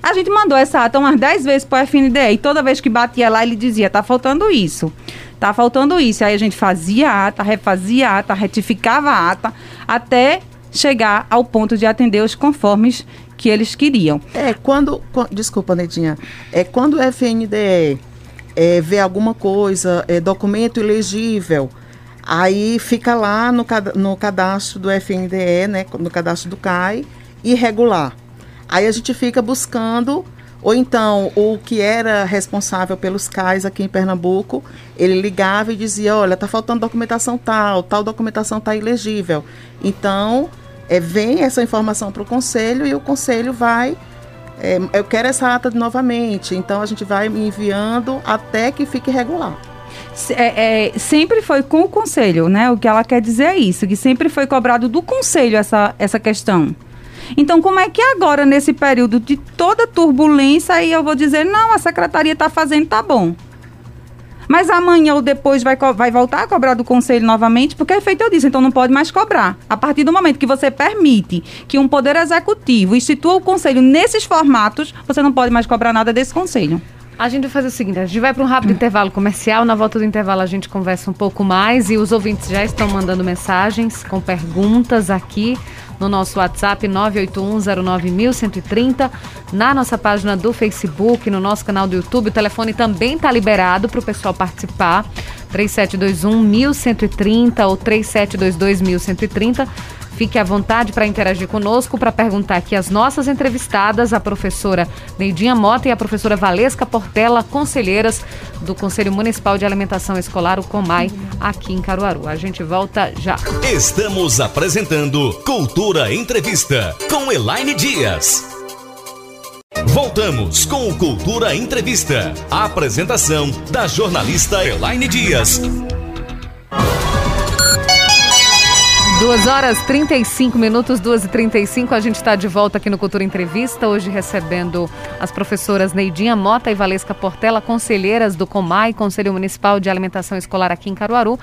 A gente mandou essa ata umas 10 vezes para o FNDE e toda vez que batia lá ele dizia, tá faltando isso. Tá faltando isso. Aí a gente fazia a ata, refazia a ata, retificava a ata, até chegar ao ponto de atender os conformes que eles queriam. Desculpa, Neidinha. Quando o FNDE vê alguma coisa, documento ilegível, aí fica lá no cadastro do FNDE, né, no cadastro do CAI, irregular. Aí a gente fica buscando... Ou então, o que era responsável pelos CAIs aqui em Pernambuco, ele ligava e dizia, olha, tá faltando documentação tal documentação tá ilegível. Então, vem essa informação para o Conselho e o Conselho vai, eu quero essa ata novamente. Então, a gente vai enviando até que fique regular. Sempre foi com o Conselho, né? O que ela quer dizer é isso, que sempre foi cobrado do Conselho essa questão. Então, como é que agora, nesse período de toda turbulência, aí eu vou dizer, não, a secretaria está fazendo, tá bom. Mas amanhã ou depois vai voltar a cobrar do Conselho novamente, porque é feito eu disse, então não pode mais cobrar. A partir do momento que você permite que um poder executivo institua o Conselho nesses formatos, você não pode mais cobrar nada desse Conselho. A gente vai fazer o seguinte, a gente vai para um rápido intervalo comercial, na volta do intervalo a gente conversa um pouco mais e os ouvintes já estão mandando mensagens com perguntas aqui no nosso WhatsApp 98109.130, na nossa página do Facebook, no nosso canal do YouTube, o telefone também está liberado para o pessoal participar, 3721.130 ou 3722.130. Fique à vontade para interagir conosco, para perguntar aqui as nossas entrevistadas, a professora Neidinha Mota e a professora Valesca Portela, conselheiras do Conselho Municipal de Alimentação Escolar, o Comai, aqui em Caruaru. A gente volta já. Estamos apresentando Cultura Entrevista com Elaine Dias. Voltamos com o Cultura Entrevista. A apresentação da jornalista Elaine Dias. 2h35, 2h35, a gente está de volta aqui no Cultura Entrevista, hoje recebendo as professoras Neidinha Mota e Valesca Portela, conselheiras do Comai, Conselho Municipal de Alimentação Escolar aqui em Caruaru.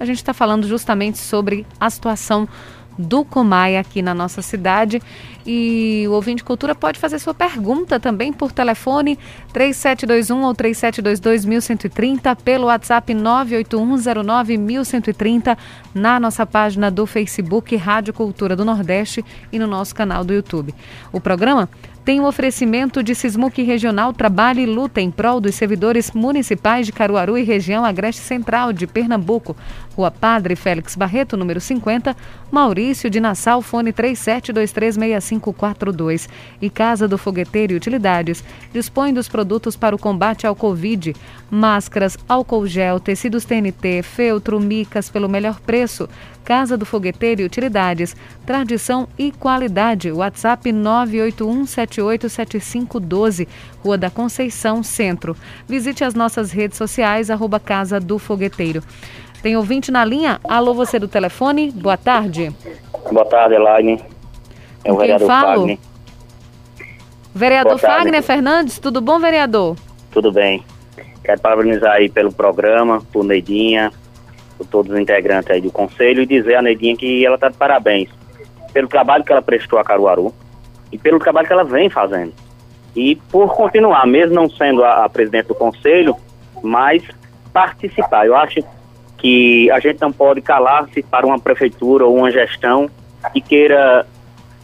A gente está falando justamente sobre a situação do Comai aqui na nossa cidade e o ouvinte Cultura pode fazer sua pergunta também por telefone 3721 ou 3722.130, pelo WhatsApp 98109.130, na nossa página do Facebook Rádio Cultura do Nordeste e no nosso canal do YouTube. O programa tem um oferecimento de Sismuque Regional, trabalho e luta em prol dos servidores municipais de Caruaru e região Agreste Central de Pernambuco. Rua Padre Félix Barreto, número 50, Maurício de Nassau, fone 37236542. E Casa do Fogueteiro e Utilidades dispõe dos produtos para o combate ao Covid. Máscaras, álcool gel, tecidos TNT, feltro, micas pelo melhor preço. Casa do Fogueteiro e Utilidades, tradição e qualidade. WhatsApp 981787512, Rua da Conceição, Centro. Visite as nossas redes sociais, @Casa do Fogueteiro. Tem ouvinte na linha? Alô, você do telefone? Boa tarde. Boa tarde, Elaine. É o vereador Fagner. Vereador Fagner Fernandes, tudo bom, vereador? Tudo bem. Quero parabenizar aí pelo programa, por Neidinha, por todos os integrantes aí do Conselho, e dizer a Neidinha que ela está de parabéns pelo trabalho que ela prestou a Caruaru e pelo trabalho que ela vem fazendo. E por continuar, mesmo não sendo a presidente do Conselho, mas participar. Eu acho que a gente não pode calar-se para uma prefeitura ou uma gestão que queira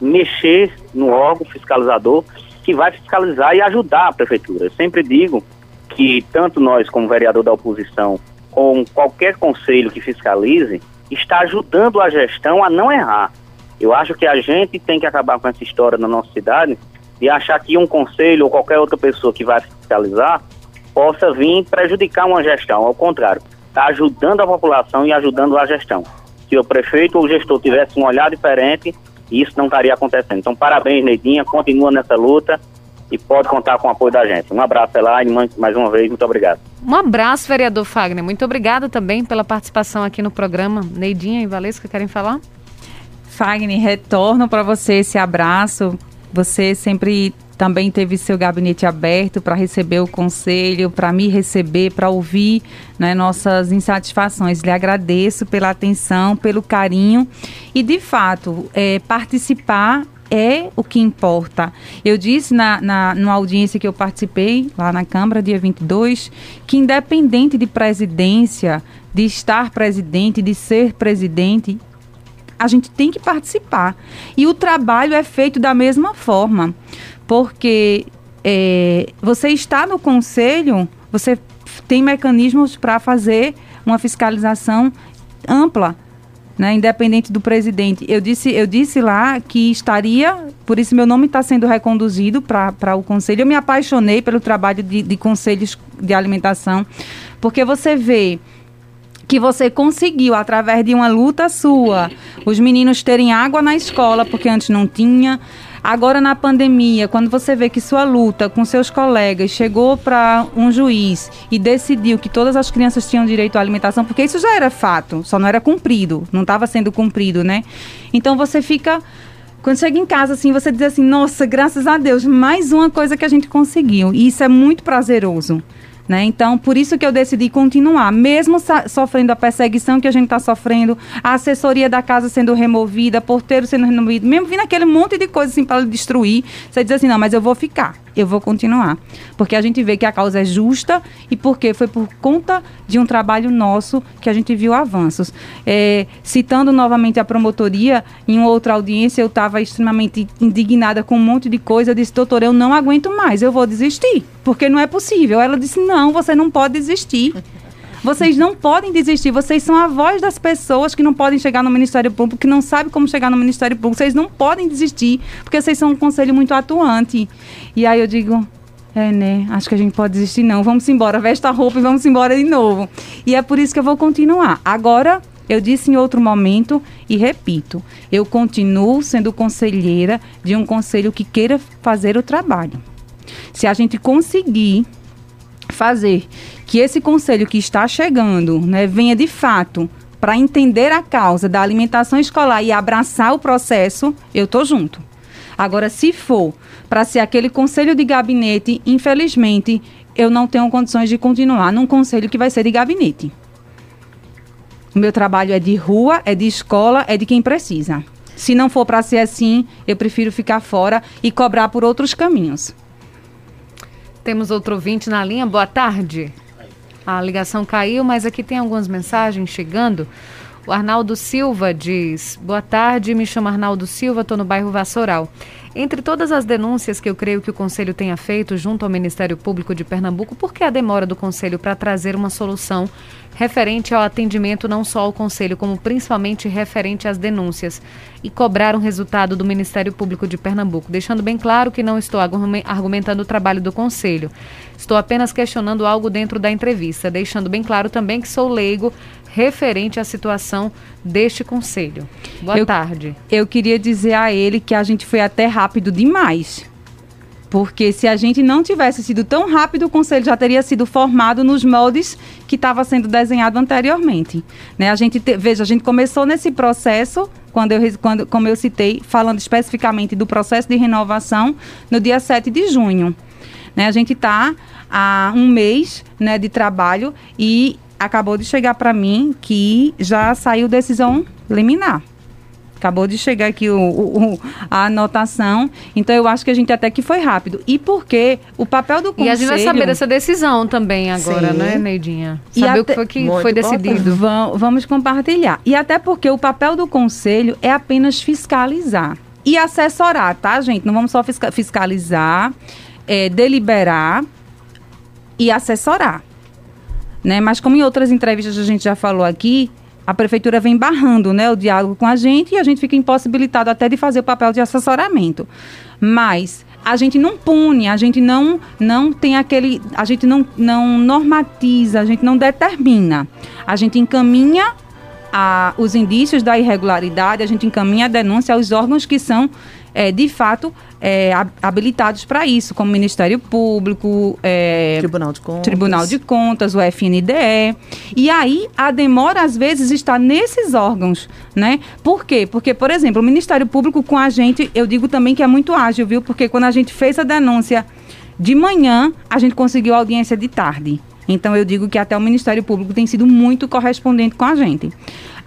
mexer no órgão fiscalizador que vai fiscalizar e ajudar a prefeitura. Eu sempre digo que tanto nós, como vereador da oposição, ou qualquer conselho que fiscalize, está ajudando a gestão a não errar. Eu acho que a gente tem que acabar com essa história na nossa cidade de achar que um conselho ou qualquer outra pessoa que vai fiscalizar possa vir prejudicar uma gestão. Ao contrário, está ajudando a população e ajudando a gestão. se o prefeito ou o gestor tivesse um olhar diferente, isso não estaria acontecendo. Então, parabéns, Neidinha, continua nessa luta e pode contar com o apoio da gente. Um abraço, Elaine, mais uma vez, muito obrigado. Um abraço, vereador Fagner, muito obrigada também pela participação aqui no programa. Neidinha e Valesca, querem falar? Fagner, retorno para você esse abraço. Você sempre também teve seu gabinete aberto para receber o conselho, para me receber, para ouvir, né, nossas insatisfações. Lhe agradeço pela atenção, pelo carinho e, de fato, participar é o que importa. Eu disse numa audiência que eu participei lá na Câmara, dia 22, que independente de presidência, de estar presidente, de ser presidente, a gente tem que participar. E o trabalho é feito da mesma forma, porque você está no conselho, você tem mecanismos para fazer uma fiscalização ampla, né, independente do presidente. Eu disse lá que estaria, por isso meu nome está sendo reconduzido para o conselho. Eu me apaixonei pelo trabalho de conselhos de alimentação, porque você vê que você conseguiu, através de uma luta sua, os meninos terem água na escola, porque antes não tinha. Agora, na pandemia, quando você vê que sua luta com seus colegas chegou para um juiz e decidiu que todas as crianças tinham direito à alimentação, porque isso já era fato, só não era cumprido, não estava sendo cumprido, né? Então, você fica... Quando chega em casa, assim, você diz assim, nossa, graças a Deus, mais uma coisa que a gente conseguiu. E isso é muito prazeroso, né? Então, por isso que eu decidi continuar, mesmo sofrendo a perseguição que a gente está sofrendo, a assessoria da casa sendo removida, porteiro sendo removido, mesmo vindo aquele monte de coisa assim para destruir, você diz assim, não, mas eu vou ficar, eu vou continuar, porque a gente vê que a causa é justa e porque foi por conta de um trabalho nosso que a gente viu avanços. Citando novamente a promotoria, em outra audiência eu estava extremamente indignada com um monte de coisa, eu disse, doutor, eu não aguento mais, eu vou desistir, porque não é possível. Ela disse, não, você não pode desistir. Vocês não podem desistir. Vocês são a voz das pessoas que não podem chegar no Ministério Público, que não sabem como chegar no Ministério Público. Vocês não podem desistir, porque vocês são um conselho muito atuante. E aí eu digo, né, acho que a gente pode desistir não. Vamos embora, veste a roupa e vamos embora de novo. E é por isso que eu vou continuar. Agora, eu disse em outro momento e repito, eu continuo sendo conselheira de um conselho que queira fazer o trabalho. Se a gente conseguir fazer que esse conselho que está chegando, né, venha de fato para entender a causa da alimentação escolar e abraçar o processo, eu estou junto. Agora, se for para ser aquele conselho de gabinete, infelizmente, eu não tenho condições de continuar num conselho que vai ser de gabinete. O meu trabalho é de rua, é de escola, é de quem precisa. Se não for para ser assim, eu prefiro ficar fora e cobrar por outros caminhos. Temos outro ouvinte na linha. Boa tarde. A ligação caiu, mas aqui tem algumas mensagens chegando. O Arnaldo Silva diz, boa tarde, me chamo Arnaldo Silva, estou no bairro Vassoural. Entre todas as denúncias que eu creio que o Conselho tenha feito junto ao Ministério Público de Pernambuco, por que a demora do Conselho para trazer uma solução referente ao atendimento não só ao Conselho, como principalmente referente às denúncias e cobrar um resultado do Ministério Público de Pernambuco? Deixando bem claro que não estou argumentando o trabalho do Conselho, estou apenas questionando algo dentro da entrevista, deixando bem claro também que sou leigo referente à situação deste conselho. Boa tarde. Eu queria dizer a ele que a gente foi até rápido demais, porque se a gente não tivesse sido tão rápido, o conselho já teria sido formado nos moldes que estava sendo desenhado anteriormente, né? A gente começou nesse processo, como eu citei, falando especificamente do processo de renovação, no dia 7 de junho. Né? A gente está há um mês, né, de trabalho e acabou de chegar para mim que já saiu decisão liminar. Acabou de chegar aqui a anotação. Então, eu acho que a gente até que foi rápido. E porque o papel do conselho... E a gente vai saber dessa decisão também agora, sim, né, Neidinha? Saber o que foi decidido. Vamos compartilhar. E até porque o papel do conselho é apenas fiscalizar e assessorar, tá, gente? Não vamos só fiscalizar, deliberar e assessorar. Né? Mas como em outras entrevistas a gente já falou aqui, a prefeitura vem barrando, né, o diálogo com a gente e a gente fica impossibilitado até de fazer o papel de assessoramento. Mas a gente não pune, a gente não tem aquele... A gente não normatiza, a gente não determina. A gente encaminha os indícios da irregularidade, a gente encaminha a denúncia aos órgãos que são, de fato, habilitados para isso, como Ministério Público, Tribunal de Contas, o FNDE. E aí, a demora, às vezes, está nesses órgãos, né? Por quê? Porque, por exemplo, o Ministério Público com a gente, eu digo também que é muito ágil, viu? Porque quando a gente fez a denúncia de manhã, a gente conseguiu a audiência de tarde. Então, eu digo que até o Ministério Público tem sido muito correspondente com a gente.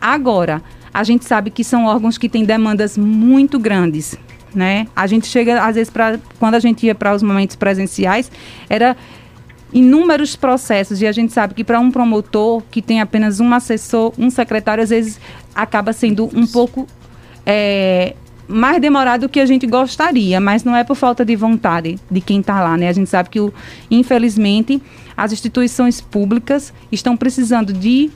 Agora, a gente sabe que são órgãos que têm demandas muito grandes, né? A gente chega, às vezes, quando a gente ia para os momentos presenciais, era inúmeros processos. E a gente sabe que para um promotor que tem apenas um assessor, um secretário, às vezes acaba sendo um pouco mais demorado do que a gente gostaria. Mas não é por falta de vontade de quem está lá, né? A gente sabe que, infelizmente, as instituições públicas estão precisando de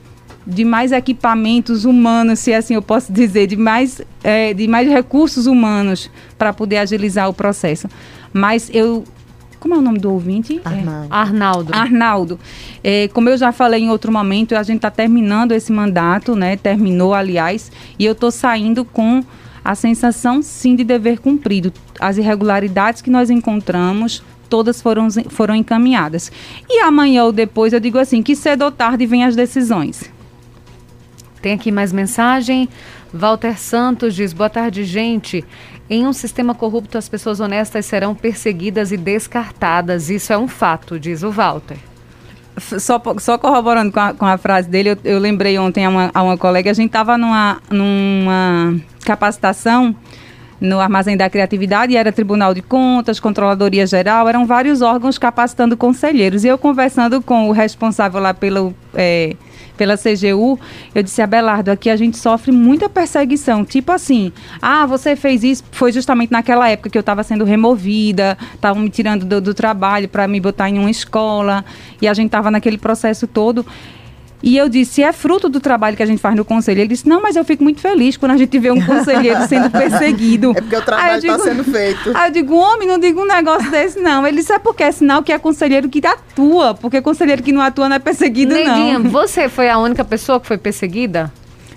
mais equipamentos humanos, se assim eu posso dizer, de mais recursos humanos para poder agilizar o processo. Mas eu... Como é o nome do ouvinte? Arnaldo. Como eu já falei em outro momento, a gente está terminando esse mandato, né? Terminou, aliás, e eu estou saindo com a sensação, sim, de dever cumprido. As irregularidades que nós encontramos, todas foram encaminhadas. E amanhã ou depois, eu digo assim, que cedo ou tarde vêm as decisões. Tem aqui mais mensagem. Walter Santos diz, boa tarde, gente. Em um sistema corrupto, as pessoas honestas serão perseguidas e descartadas. Isso é um fato, diz o Walter. Só corroborando com a frase dele, eu lembrei ontem a uma colega, a gente estava numa capacitação no Armazém da Criatividade, e era Tribunal de Contas, Controladoria Geral, eram vários órgãos capacitando conselheiros. E eu conversando com o responsável lá pela CGU, eu disse, Abelardo, aqui a gente sofre muita perseguição, tipo assim, você fez isso, foi justamente naquela época que eu estava sendo removida, estavam me tirando do trabalho para me botar em uma escola, e a gente estava naquele processo todo. E eu disse, é fruto do trabalho que a gente faz no conselho. Ele disse, não, mas eu fico muito feliz quando a gente vê um conselheiro sendo perseguido. É porque o trabalho está sendo feito. Aí eu digo, homem, não digo um negócio desse, não. Ele disse, é porque é sinal que é conselheiro que atua, porque conselheiro que não atua não é perseguido, Neidinha, não. Neidinha, você foi a única pessoa que foi perseguida?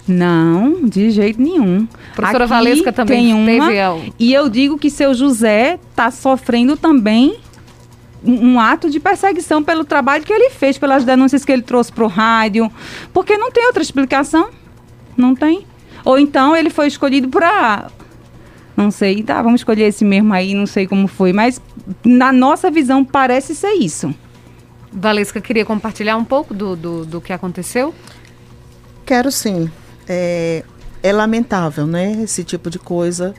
Não, de jeito nenhum. A professora aqui Valesca também teve... E eu digo que seu José está sofrendo também um ato de perseguição pelo trabalho que ele fez, pelas denúncias que ele trouxe para o rádio, porque não tem outra explicação, não tem. Ou então ele foi escolhido para, não sei, tá, vamos escolher esse mesmo aí, não sei como foi, mas na nossa visão parece ser isso. Valesca, queria compartilhar um pouco do que aconteceu? Quero sim. É lamentável, né, esse tipo de coisa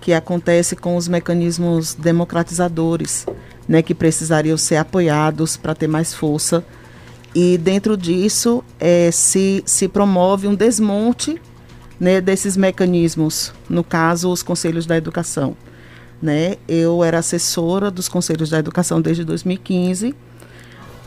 que acontece com os mecanismos democratizadores, né, que precisariam ser apoiados para ter mais força. E dentro disso se promove um desmonte, né, desses mecanismos, no caso, os Conselhos da Educação, né? Eu era assessora dos Conselhos da Educação desde 2015,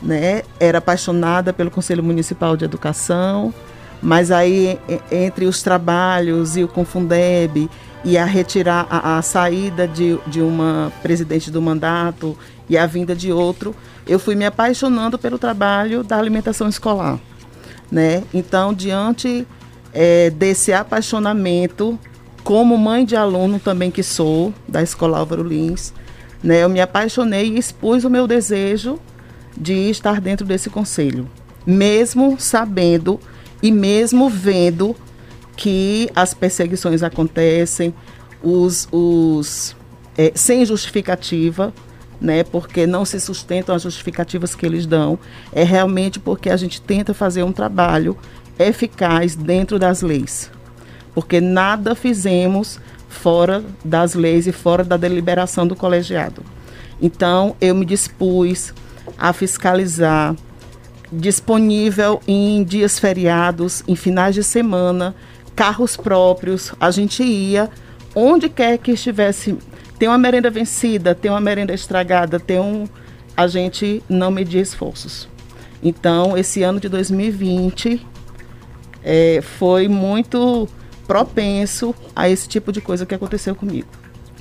né? Era apaixonada pelo Conselho Municipal de Educação, mas aí entre os trabalhos e o Fundeb e a saída de uma presidente do mandato e a vinda de outro, eu fui me apaixonando pelo trabalho da alimentação escolar, né? Então, diante desse apaixonamento, como mãe de aluno também que sou, da Escola Álvaro Lins, né, eu me apaixonei e expus o meu desejo de estar dentro desse conselho, mesmo sabendo e mesmo vendo que as perseguições acontecem, sem justificativa, né, porque não se sustentam as justificativas que eles dão. É realmente porque a gente tenta fazer um trabalho eficaz dentro das leis, porque nada fizemos fora das leis e fora da deliberação do colegiado. Então, eu me dispus a fiscalizar, disponível em dias feriados, em finais de semana, carros próprios, a gente ia onde quer que estivesse. Tem uma merenda vencida, tem uma merenda estragada, a gente não media esforços. Então, esse ano de 2020 foi muito propenso a esse tipo de coisa que aconteceu comigo,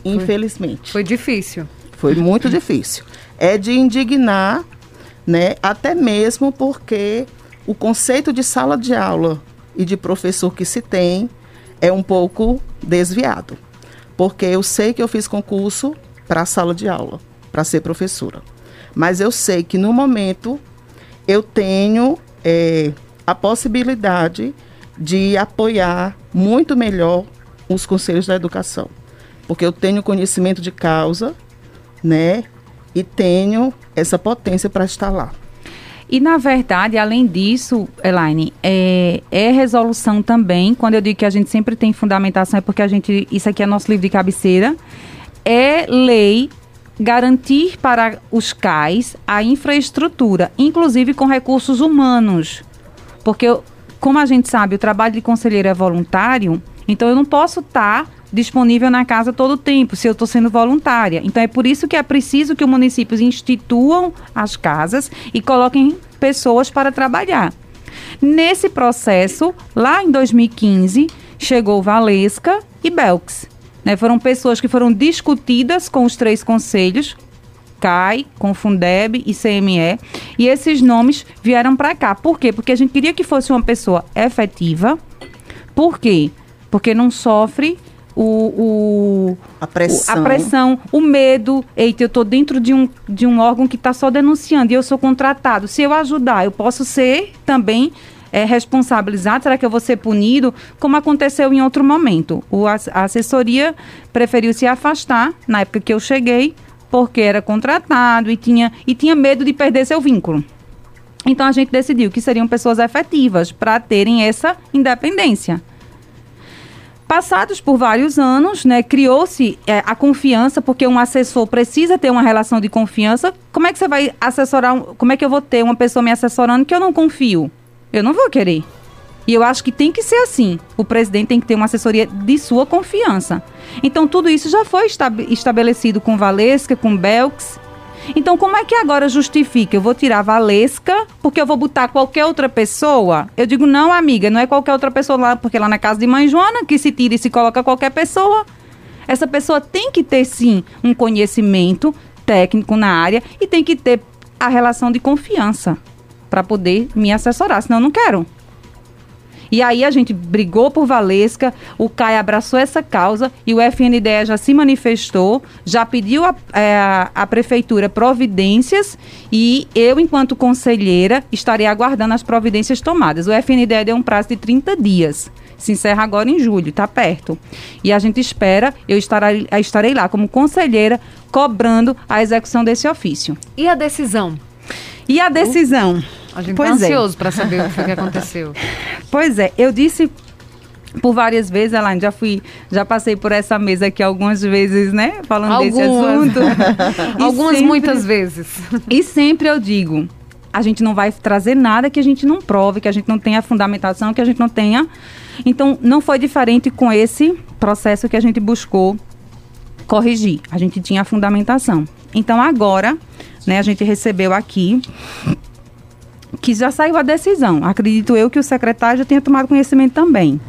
infelizmente. Foi difícil. Foi muito difícil. É de indignar, né? Até mesmo porque o conceito de sala de aula e de professor que se tem é um pouco desviado. Porque eu sei que eu fiz concurso para a sala de aula, para ser professora. Mas eu sei que no momento eu tenho a possibilidade de apoiar muito melhor os conselhos da educação. Porque eu tenho conhecimento de causa, né? E tenho essa potência para estar lá. E, na verdade, além disso, Elaine, é resolução também. Quando eu digo que a gente sempre tem fundamentação, é porque a gente, isso aqui é nosso livro de cabeceira. É lei garantir para os CAIS a infraestrutura, inclusive com recursos humanos. Porque, como a gente sabe, o trabalho de conselheiro é voluntário, então eu não posso estar disponível na casa todo o tempo, se eu estou sendo voluntária. Então, é por isso que é preciso que os municípios instituam as casas e coloquem pessoas para trabalhar. Nesse processo, lá em 2015, chegou Valesca e Belks. Né? Foram pessoas que foram discutidas com os três conselhos, CAI, com Fundeb e CME, e esses nomes vieram para cá. Por quê? Porque a gente queria que fosse uma pessoa efetiva. Por quê? Porque não sofre a pressão, o medo. Eita, eu estou dentro de um órgão que está só denunciando e eu sou contratado. Se eu ajudar, eu posso ser também responsabilizado? Será que eu vou ser punido? Como aconteceu em outro momento. A assessoria preferiu se afastar, na época que eu cheguei, porque era contratado e tinha medo de perder seu vínculo. Então, a gente decidiu que seriam pessoas efetivas para terem essa independência. Passados por vários anos, né, criou-se a confiança, porque um assessor precisa ter uma relação de confiança. Como é que você vai assessorar? Como é que eu vou ter uma pessoa me assessorando que eu não confio? Eu não vou querer. E eu acho que tem que ser assim. O presidente tem que ter uma assessoria de sua confiança. Então, tudo isso já foi estabelecido com Valesca, com Belks. Então, como é que agora justifica? Eu vou tirar Valesca porque eu vou botar qualquer outra pessoa? Eu digo, não, amiga, não é qualquer outra pessoa lá, porque lá na casa de mãe Joana, que se tira e se coloca qualquer pessoa. Essa pessoa tem que ter, sim, um conhecimento técnico na área e tem que ter a relação de confiança para poder me assessorar, senão eu não quero. E aí a gente brigou por Valesca, o CAI abraçou essa causa e o FNDE já se manifestou, já pediu à Prefeitura providências e eu, enquanto conselheira, estarei aguardando as providências tomadas. O FNDE deu um prazo de 30 dias, se encerra agora em julho, está perto. E a gente espera, eu estarei lá como conselheira cobrando a execução desse ofício. E a decisão? A gente está ansioso para saber o que foi que aconteceu. Pois é, eu disse por várias vezes, Elaine, já passei por essa mesa aqui algumas vezes, né? Falando desse assunto. Muitas vezes. E sempre eu digo, a gente não vai trazer nada que a gente não prove, que a gente não tenha fundamentação, que a gente não tenha... Então, não foi diferente com esse processo que a gente buscou corrigir. A gente tinha a fundamentação. Então, agora, né, a gente recebeu aqui... que já saiu a decisão. Acredito eu que o secretário já tenha tomado conhecimento também.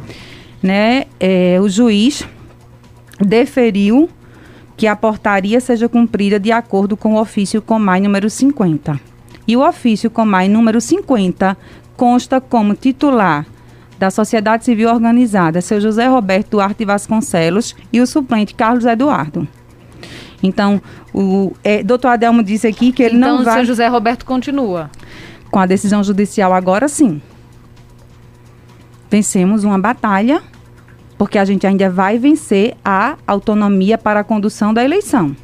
Né? O juiz deferiu que a portaria seja cumprida de acordo com o ofício Comai número 50. E o ofício Comai número 50 consta como titular da Sociedade Civil Organizada, seu José Roberto Duarte Vasconcelos e o suplente Carlos Eduardo. Então, o doutor Adelmo disse aqui que ele não vai... Então, o seu José Roberto continua... Com a decisão judicial agora, sim. Vencemos uma batalha, porque a gente ainda vai vencer a autonomia para a condução da eleição.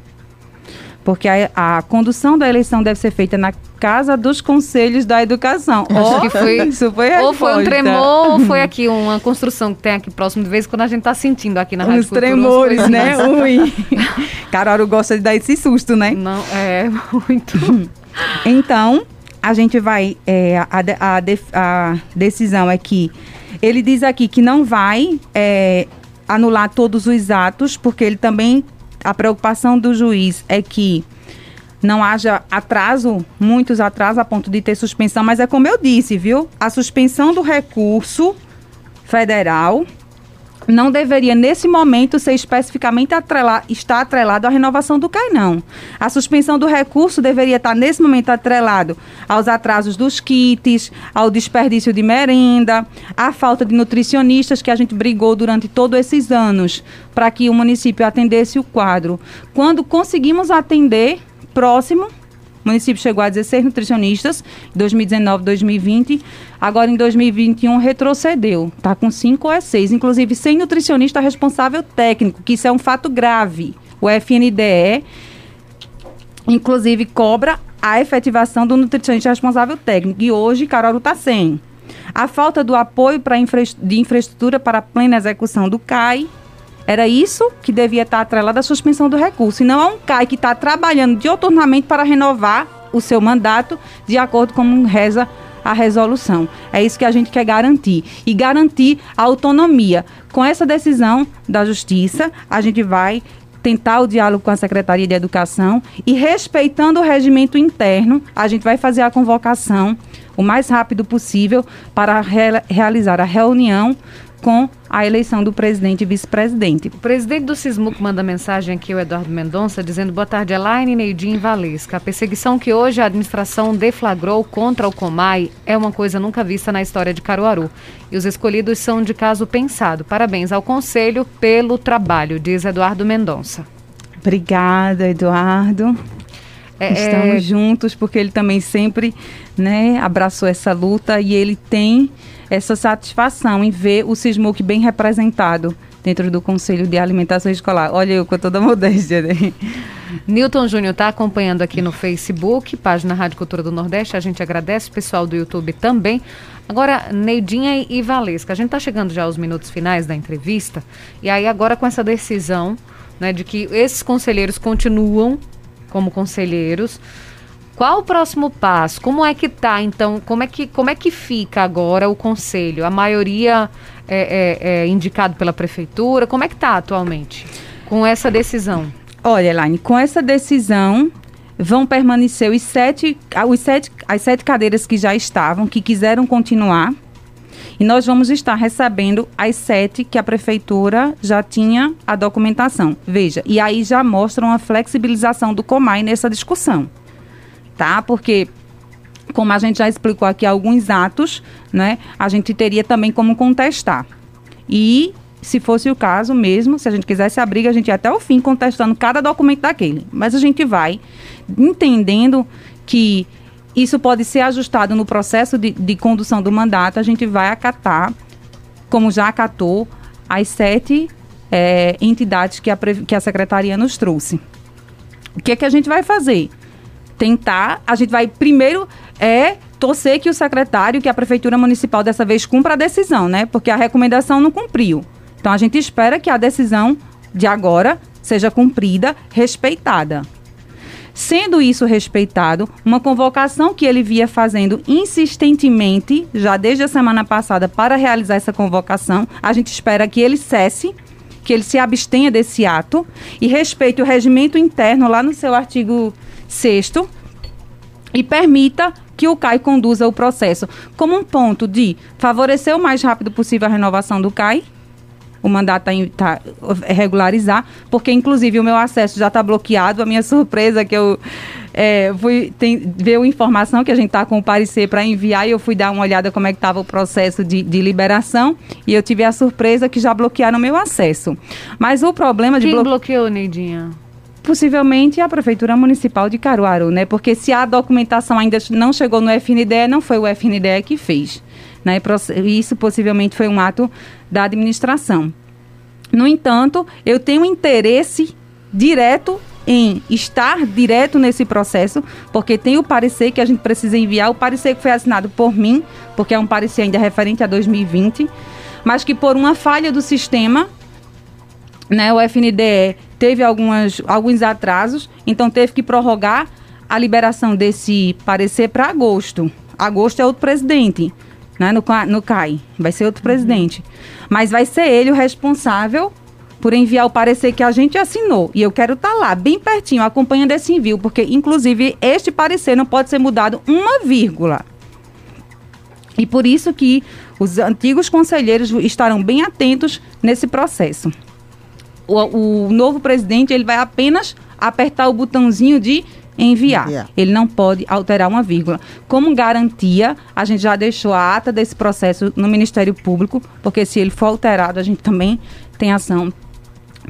Porque a condução da eleição deve ser feita na Casa dos Conselhos da Educação. Acho que foi, isso foi ou foi um tremor, ou foi aqui uma construção que tem aqui próximo de vez, quando a gente está sentindo aqui na Rádio Cultura. Os tremores, né? Ui. Carol gosta de dar esse susto, né? Não, é muito. Então... A gente vai, a decisão é que, ele diz aqui que não vai anular todos os atos, porque ele também, a preocupação do juiz é que não haja atraso, muitos atrasos a ponto de ter suspensão, mas é como eu disse, viu? A suspensão do recurso federal não deveria, nesse momento, ser especificamente estar atrelado à renovação do CAI, não. A suspensão do recurso deveria estar, nesse momento, atrelado aos atrasos dos kits, ao desperdício de merenda, à falta de nutricionistas, que a gente brigou durante todos esses anos para que o município atendesse o quadro. Quando conseguimos atender, próximo, o município chegou a 16 nutricionistas, 2019, 2020. Agora, em 2021, retrocedeu. Está com 5 ou 6. Inclusive, sem nutricionista responsável técnico, que isso é um fato grave. O FNDE, inclusive, cobra a efetivação do nutricionista responsável técnico. E hoje, Carol está sem. A falta do apoio de infraestrutura para a plena execução do CAI. Era isso que devia estar atrelado à suspensão do recurso. E não há um CAI que está trabalhando dioturnamente para renovar o seu mandato, de acordo com como reza a resolução. É isso que a gente quer garantir. E garantir a autonomia. Com essa decisão da Justiça, a gente vai tentar o diálogo com a Secretaria de Educação e, respeitando o regimento interno, a gente vai fazer a convocação o mais rápido possível para realizar a reunião com a eleição do presidente e vice-presidente. O presidente do CISMUC manda mensagem aqui, o Eduardo Mendonça, dizendo: boa tarde, Elaine, Neidinha e Valesca. A perseguição que hoje a administração deflagrou contra o Comai é uma coisa nunca vista na história de Caruaru. E os escolhidos são de caso pensado. Parabéns ao Conselho pelo trabalho, diz Eduardo Mendonça. Obrigada, Eduardo. Estamos juntos, porque ele também sempre, né, abraçou essa luta, e ele tem essa satisfação em ver o Sismuque bem representado dentro do Conselho de Alimentação Escolar. Olha eu com toda a modéstia, né? Newton Júnior está acompanhando aqui no Facebook, página Rádio Cultura do Nordeste. A gente agradece o pessoal do YouTube também. Agora, Neidinha e Valesca, a gente está chegando já aos minutos finais da entrevista. E aí agora, com essa decisão, né, de que esses conselheiros continuam como conselheiros, qual o próximo passo? Como é que está, então? Como é que fica agora o Conselho? A maioria é indicado pela Prefeitura? Como é que está atualmente com essa decisão? Olha, Elaine, com essa decisão vão permanecer as sete cadeiras que já estavam, que quiseram continuar, e nós vamos estar recebendo as 7 que a Prefeitura já tinha a documentação. Veja, e aí já mostram a flexibilização do Comai nessa discussão, tá? Porque, como a gente já explicou aqui, alguns atos, né, a gente teria também como contestar. E, se fosse o caso mesmo, se a gente quisesse a briga, a gente ia até o fim contestando cada documento daquele. Mas a gente vai entendendo que isso pode ser ajustado no processo de condução do mandato. A gente vai acatar, como já acatou, as 7 entidades que a Secretaria nos trouxe. O que é que a gente vai fazer? A gente vai primeiro torcer que o secretário, que a Prefeitura Municipal dessa vez cumpra a decisão, né? Porque a recomendação não cumpriu. Então a gente espera que a decisão de agora seja cumprida, respeitada. Sendo isso respeitado, uma convocação que ele vinha fazendo insistentemente, já desde a semana passada, para realizar essa convocação, a gente espera que ele cesse, que ele se abstenha desse ato e respeite o regimento interno lá no seu artigo 6º e permita que o CAI conduza o processo como um ponto de favorecer o mais rápido possível a renovação do CAI. O mandato regularizar, porque inclusive o meu acesso já está bloqueado. A minha surpresa que eu veio informação que a gente está com o parecer para enviar, e eu fui dar uma olhada como é que estava o processo de liberação, e eu tive a surpresa que já bloquearam o meu acesso. Mas o problema de... Quem bloqueou, Neidinha? Possivelmente a Prefeitura Municipal de Caruaru, né? Porque se a documentação ainda não chegou no FNDE, não foi o FNDE que fez, né? Isso possivelmente foi um ato da administração. No entanto, eu tenho interesse direto em estar direto nesse processo, porque tem o parecer que a gente precisa enviar, o parecer que foi assinado por mim, porque é um parecer ainda referente a 2020, mas que por uma falha do sistema, né, o FNDE teve alguns atrasos, então teve que prorrogar a liberação desse parecer para agosto. Agosto é outro presidente, né, no CAI, vai ser outro presidente, mas vai ser ele o responsável por enviar o parecer que a gente assinou, e eu quero estar lá, bem pertinho, acompanhando esse envio, porque inclusive este parecer não pode ser mudado uma vírgula. E por isso que os antigos conselheiros estarão bem atentos nesse processo. O novo presidente, ele vai apenas apertar o botãozinho de enviar. Ele não pode alterar uma vírgula. Como garantia, a gente já deixou a ata desse processo no Ministério Público, porque se ele for alterado, a gente também tem ação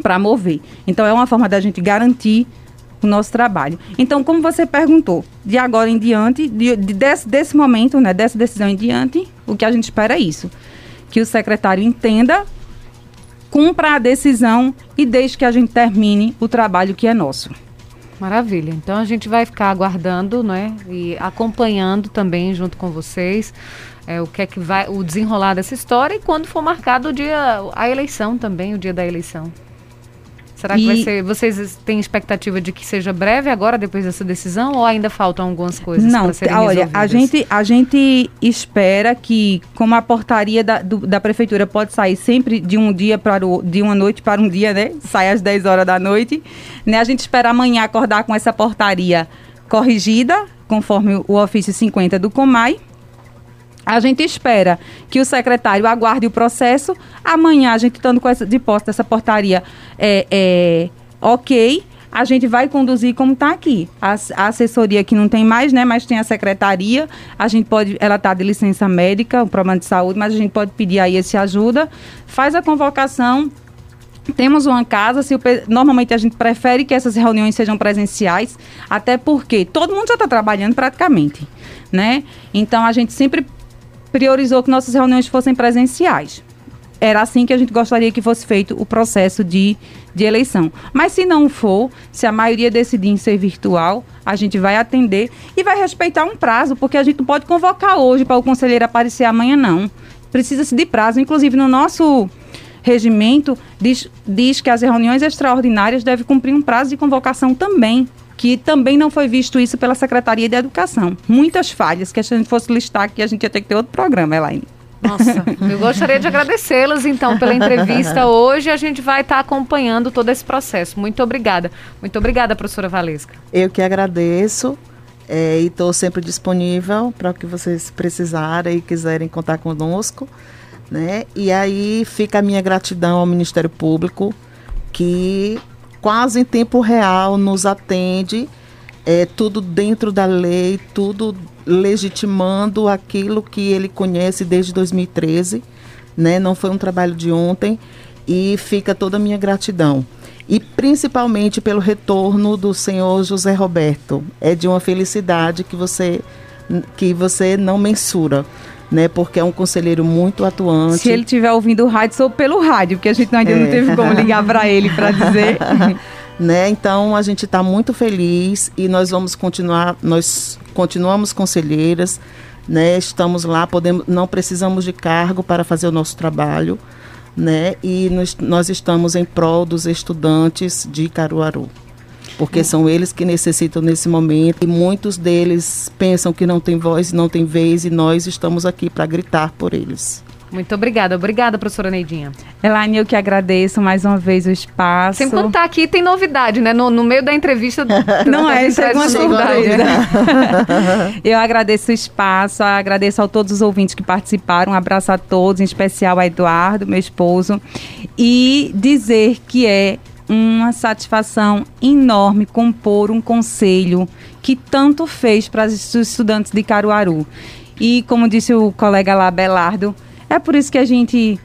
para mover. Então, é uma forma da gente garantir o nosso trabalho. Então, como você perguntou, de agora em diante, desse momento, né, dessa decisão em diante, o que a gente espera é isso. Que o secretário entenda, cumpra a decisão e deixe que a gente termine o trabalho que é nosso. Maravilha. Então, a gente vai ficar aguardando, né, e acompanhando também junto com vocês o que é que vai, o desenrolar dessa história, e quando for marcado o dia, a eleição também, o dia da eleição. Será que vai ser, vocês têm expectativa de que seja breve agora, depois dessa decisão, ou ainda faltam algumas coisas para serem resolvidas? Olha, a gente espera que, como a portaria da prefeitura pode sair sempre de um dia para o, de uma noite para um dia, né? Sai às 10 horas da noite, né? A gente espera amanhã acordar com essa portaria corrigida, conforme o ofício 50 do Comai. A gente espera que o secretário aguarde o processo. Amanhã, a gente estando com essa, de posse dessa portaria, ok, a gente vai conduzir como está aqui. A assessoria que não tem mais, né? Mas tem a secretaria. A gente pode, ela está de licença médica, um problema de saúde, mas a gente pode pedir aí esse ajuda. Faz a convocação. Temos uma casa, normalmente a gente prefere que essas reuniões sejam presenciais, até porque todo mundo já está trabalhando praticamente, né? Então, a gente sempre priorizou que nossas reuniões fossem presenciais. Era assim que a gente gostaria que fosse feito o processo de eleição. Mas se não for, se a maioria decidir em ser virtual, a gente vai atender e vai respeitar um prazo, porque a gente não pode convocar hoje para o conselheiro aparecer amanhã, não. Precisa-se de prazo. Inclusive, no nosso regimento, diz que as reuniões extraordinárias devem cumprir um prazo de convocação também, que também não foi visto isso pela Secretaria de Educação. Muitas falhas, que se a gente fosse listar aqui, a gente ia ter que ter outro programa, Elaine. Nossa, eu gostaria de agradecê-los, então, pela entrevista hoje. A gente vai estar acompanhando todo esse processo. Muito obrigada. Muito obrigada, professora Valesca. Eu que agradeço e estou sempre disponível para o que vocês precisarem e quiserem contar conosco, né? E aí fica a minha gratidão ao Ministério Público, que quase em tempo real nos atende, tudo dentro da lei, tudo legitimando aquilo que ele conhece desde 2013, né? Não foi um trabalho de ontem, e fica toda a minha gratidão. E principalmente pelo retorno do senhor José Roberto. É de uma felicidade que você não mensura, né? Porque é um conselheiro muito atuante. Se ele estiver ouvindo o rádio, sou pelo rádio, porque a gente ainda não teve como ligar para ele para dizer. Né? Então, a gente está muito feliz e nós continuamos conselheiras, né? Estamos lá, não precisamos de cargo para fazer o nosso trabalho, né? E nós estamos em prol dos estudantes de Caruaru, porque são eles que necessitam nesse momento, e muitos deles pensam que não tem voz, não tem vez, e nós estamos aqui para gritar por eles. Muito obrigada. Obrigada, professora Neidinha. Elaine, eu que agradeço mais uma vez o espaço. Sem contar aqui, tem novidade, né? No meio da entrevista... Não é, isso é uma surpresa. Eu agradeço o espaço, agradeço a todos os ouvintes que participaram, um abraço a todos, em especial a Eduardo, meu esposo, e dizer que é uma satisfação enorme compor um conselho que tanto fez para os estudantes de Caruaru. E, como disse o colega lá, Belardo, é por isso que a gente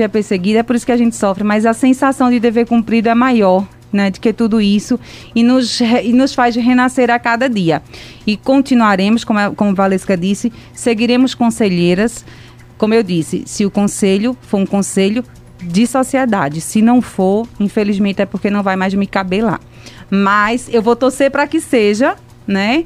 é perseguida, é por isso que a gente sofre, mas a sensação de dever cumprido é maior, né, do que tudo isso, e nos faz renascer a cada dia. E continuaremos, como Valesca disse, seguiremos conselheiras, como eu disse, se o conselho for um conselho de sociedade, se não for, infelizmente é porque não vai mais me caber lá. Mas eu vou torcer para que seja, né?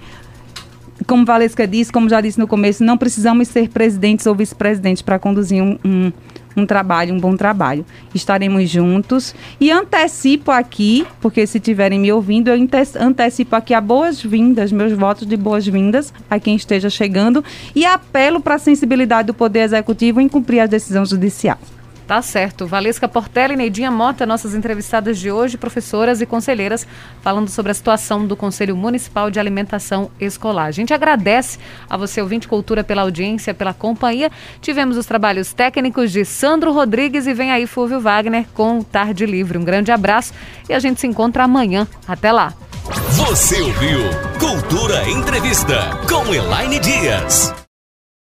Como Valesca disse, como já disse no começo, não precisamos ser presidentes ou vice-presidentes para conduzir um trabalho, um bom trabalho. Estaremos juntos. E antecipo aqui, porque se estiverem me ouvindo, eu antecipo aqui a boas-vindas, meus votos de boas-vindas a quem esteja chegando, e apelo para a sensibilidade do Poder Executivo em cumprir a decisão judicial. Tá certo. Valesca Portela e Neidinha Mota, nossas entrevistadas de hoje, professoras e conselheiras, falando sobre a situação do Conselho Municipal de Alimentação Escolar. A gente agradece a você, ouvinte Cultura, pela audiência, pela companhia. Tivemos os trabalhos técnicos de Sandro Rodrigues e vem aí Fúvio Wagner com o Tarde Livre. Um grande abraço e a gente se encontra amanhã. Até lá. Você ouviu Cultura Entrevista com Elaine Dias.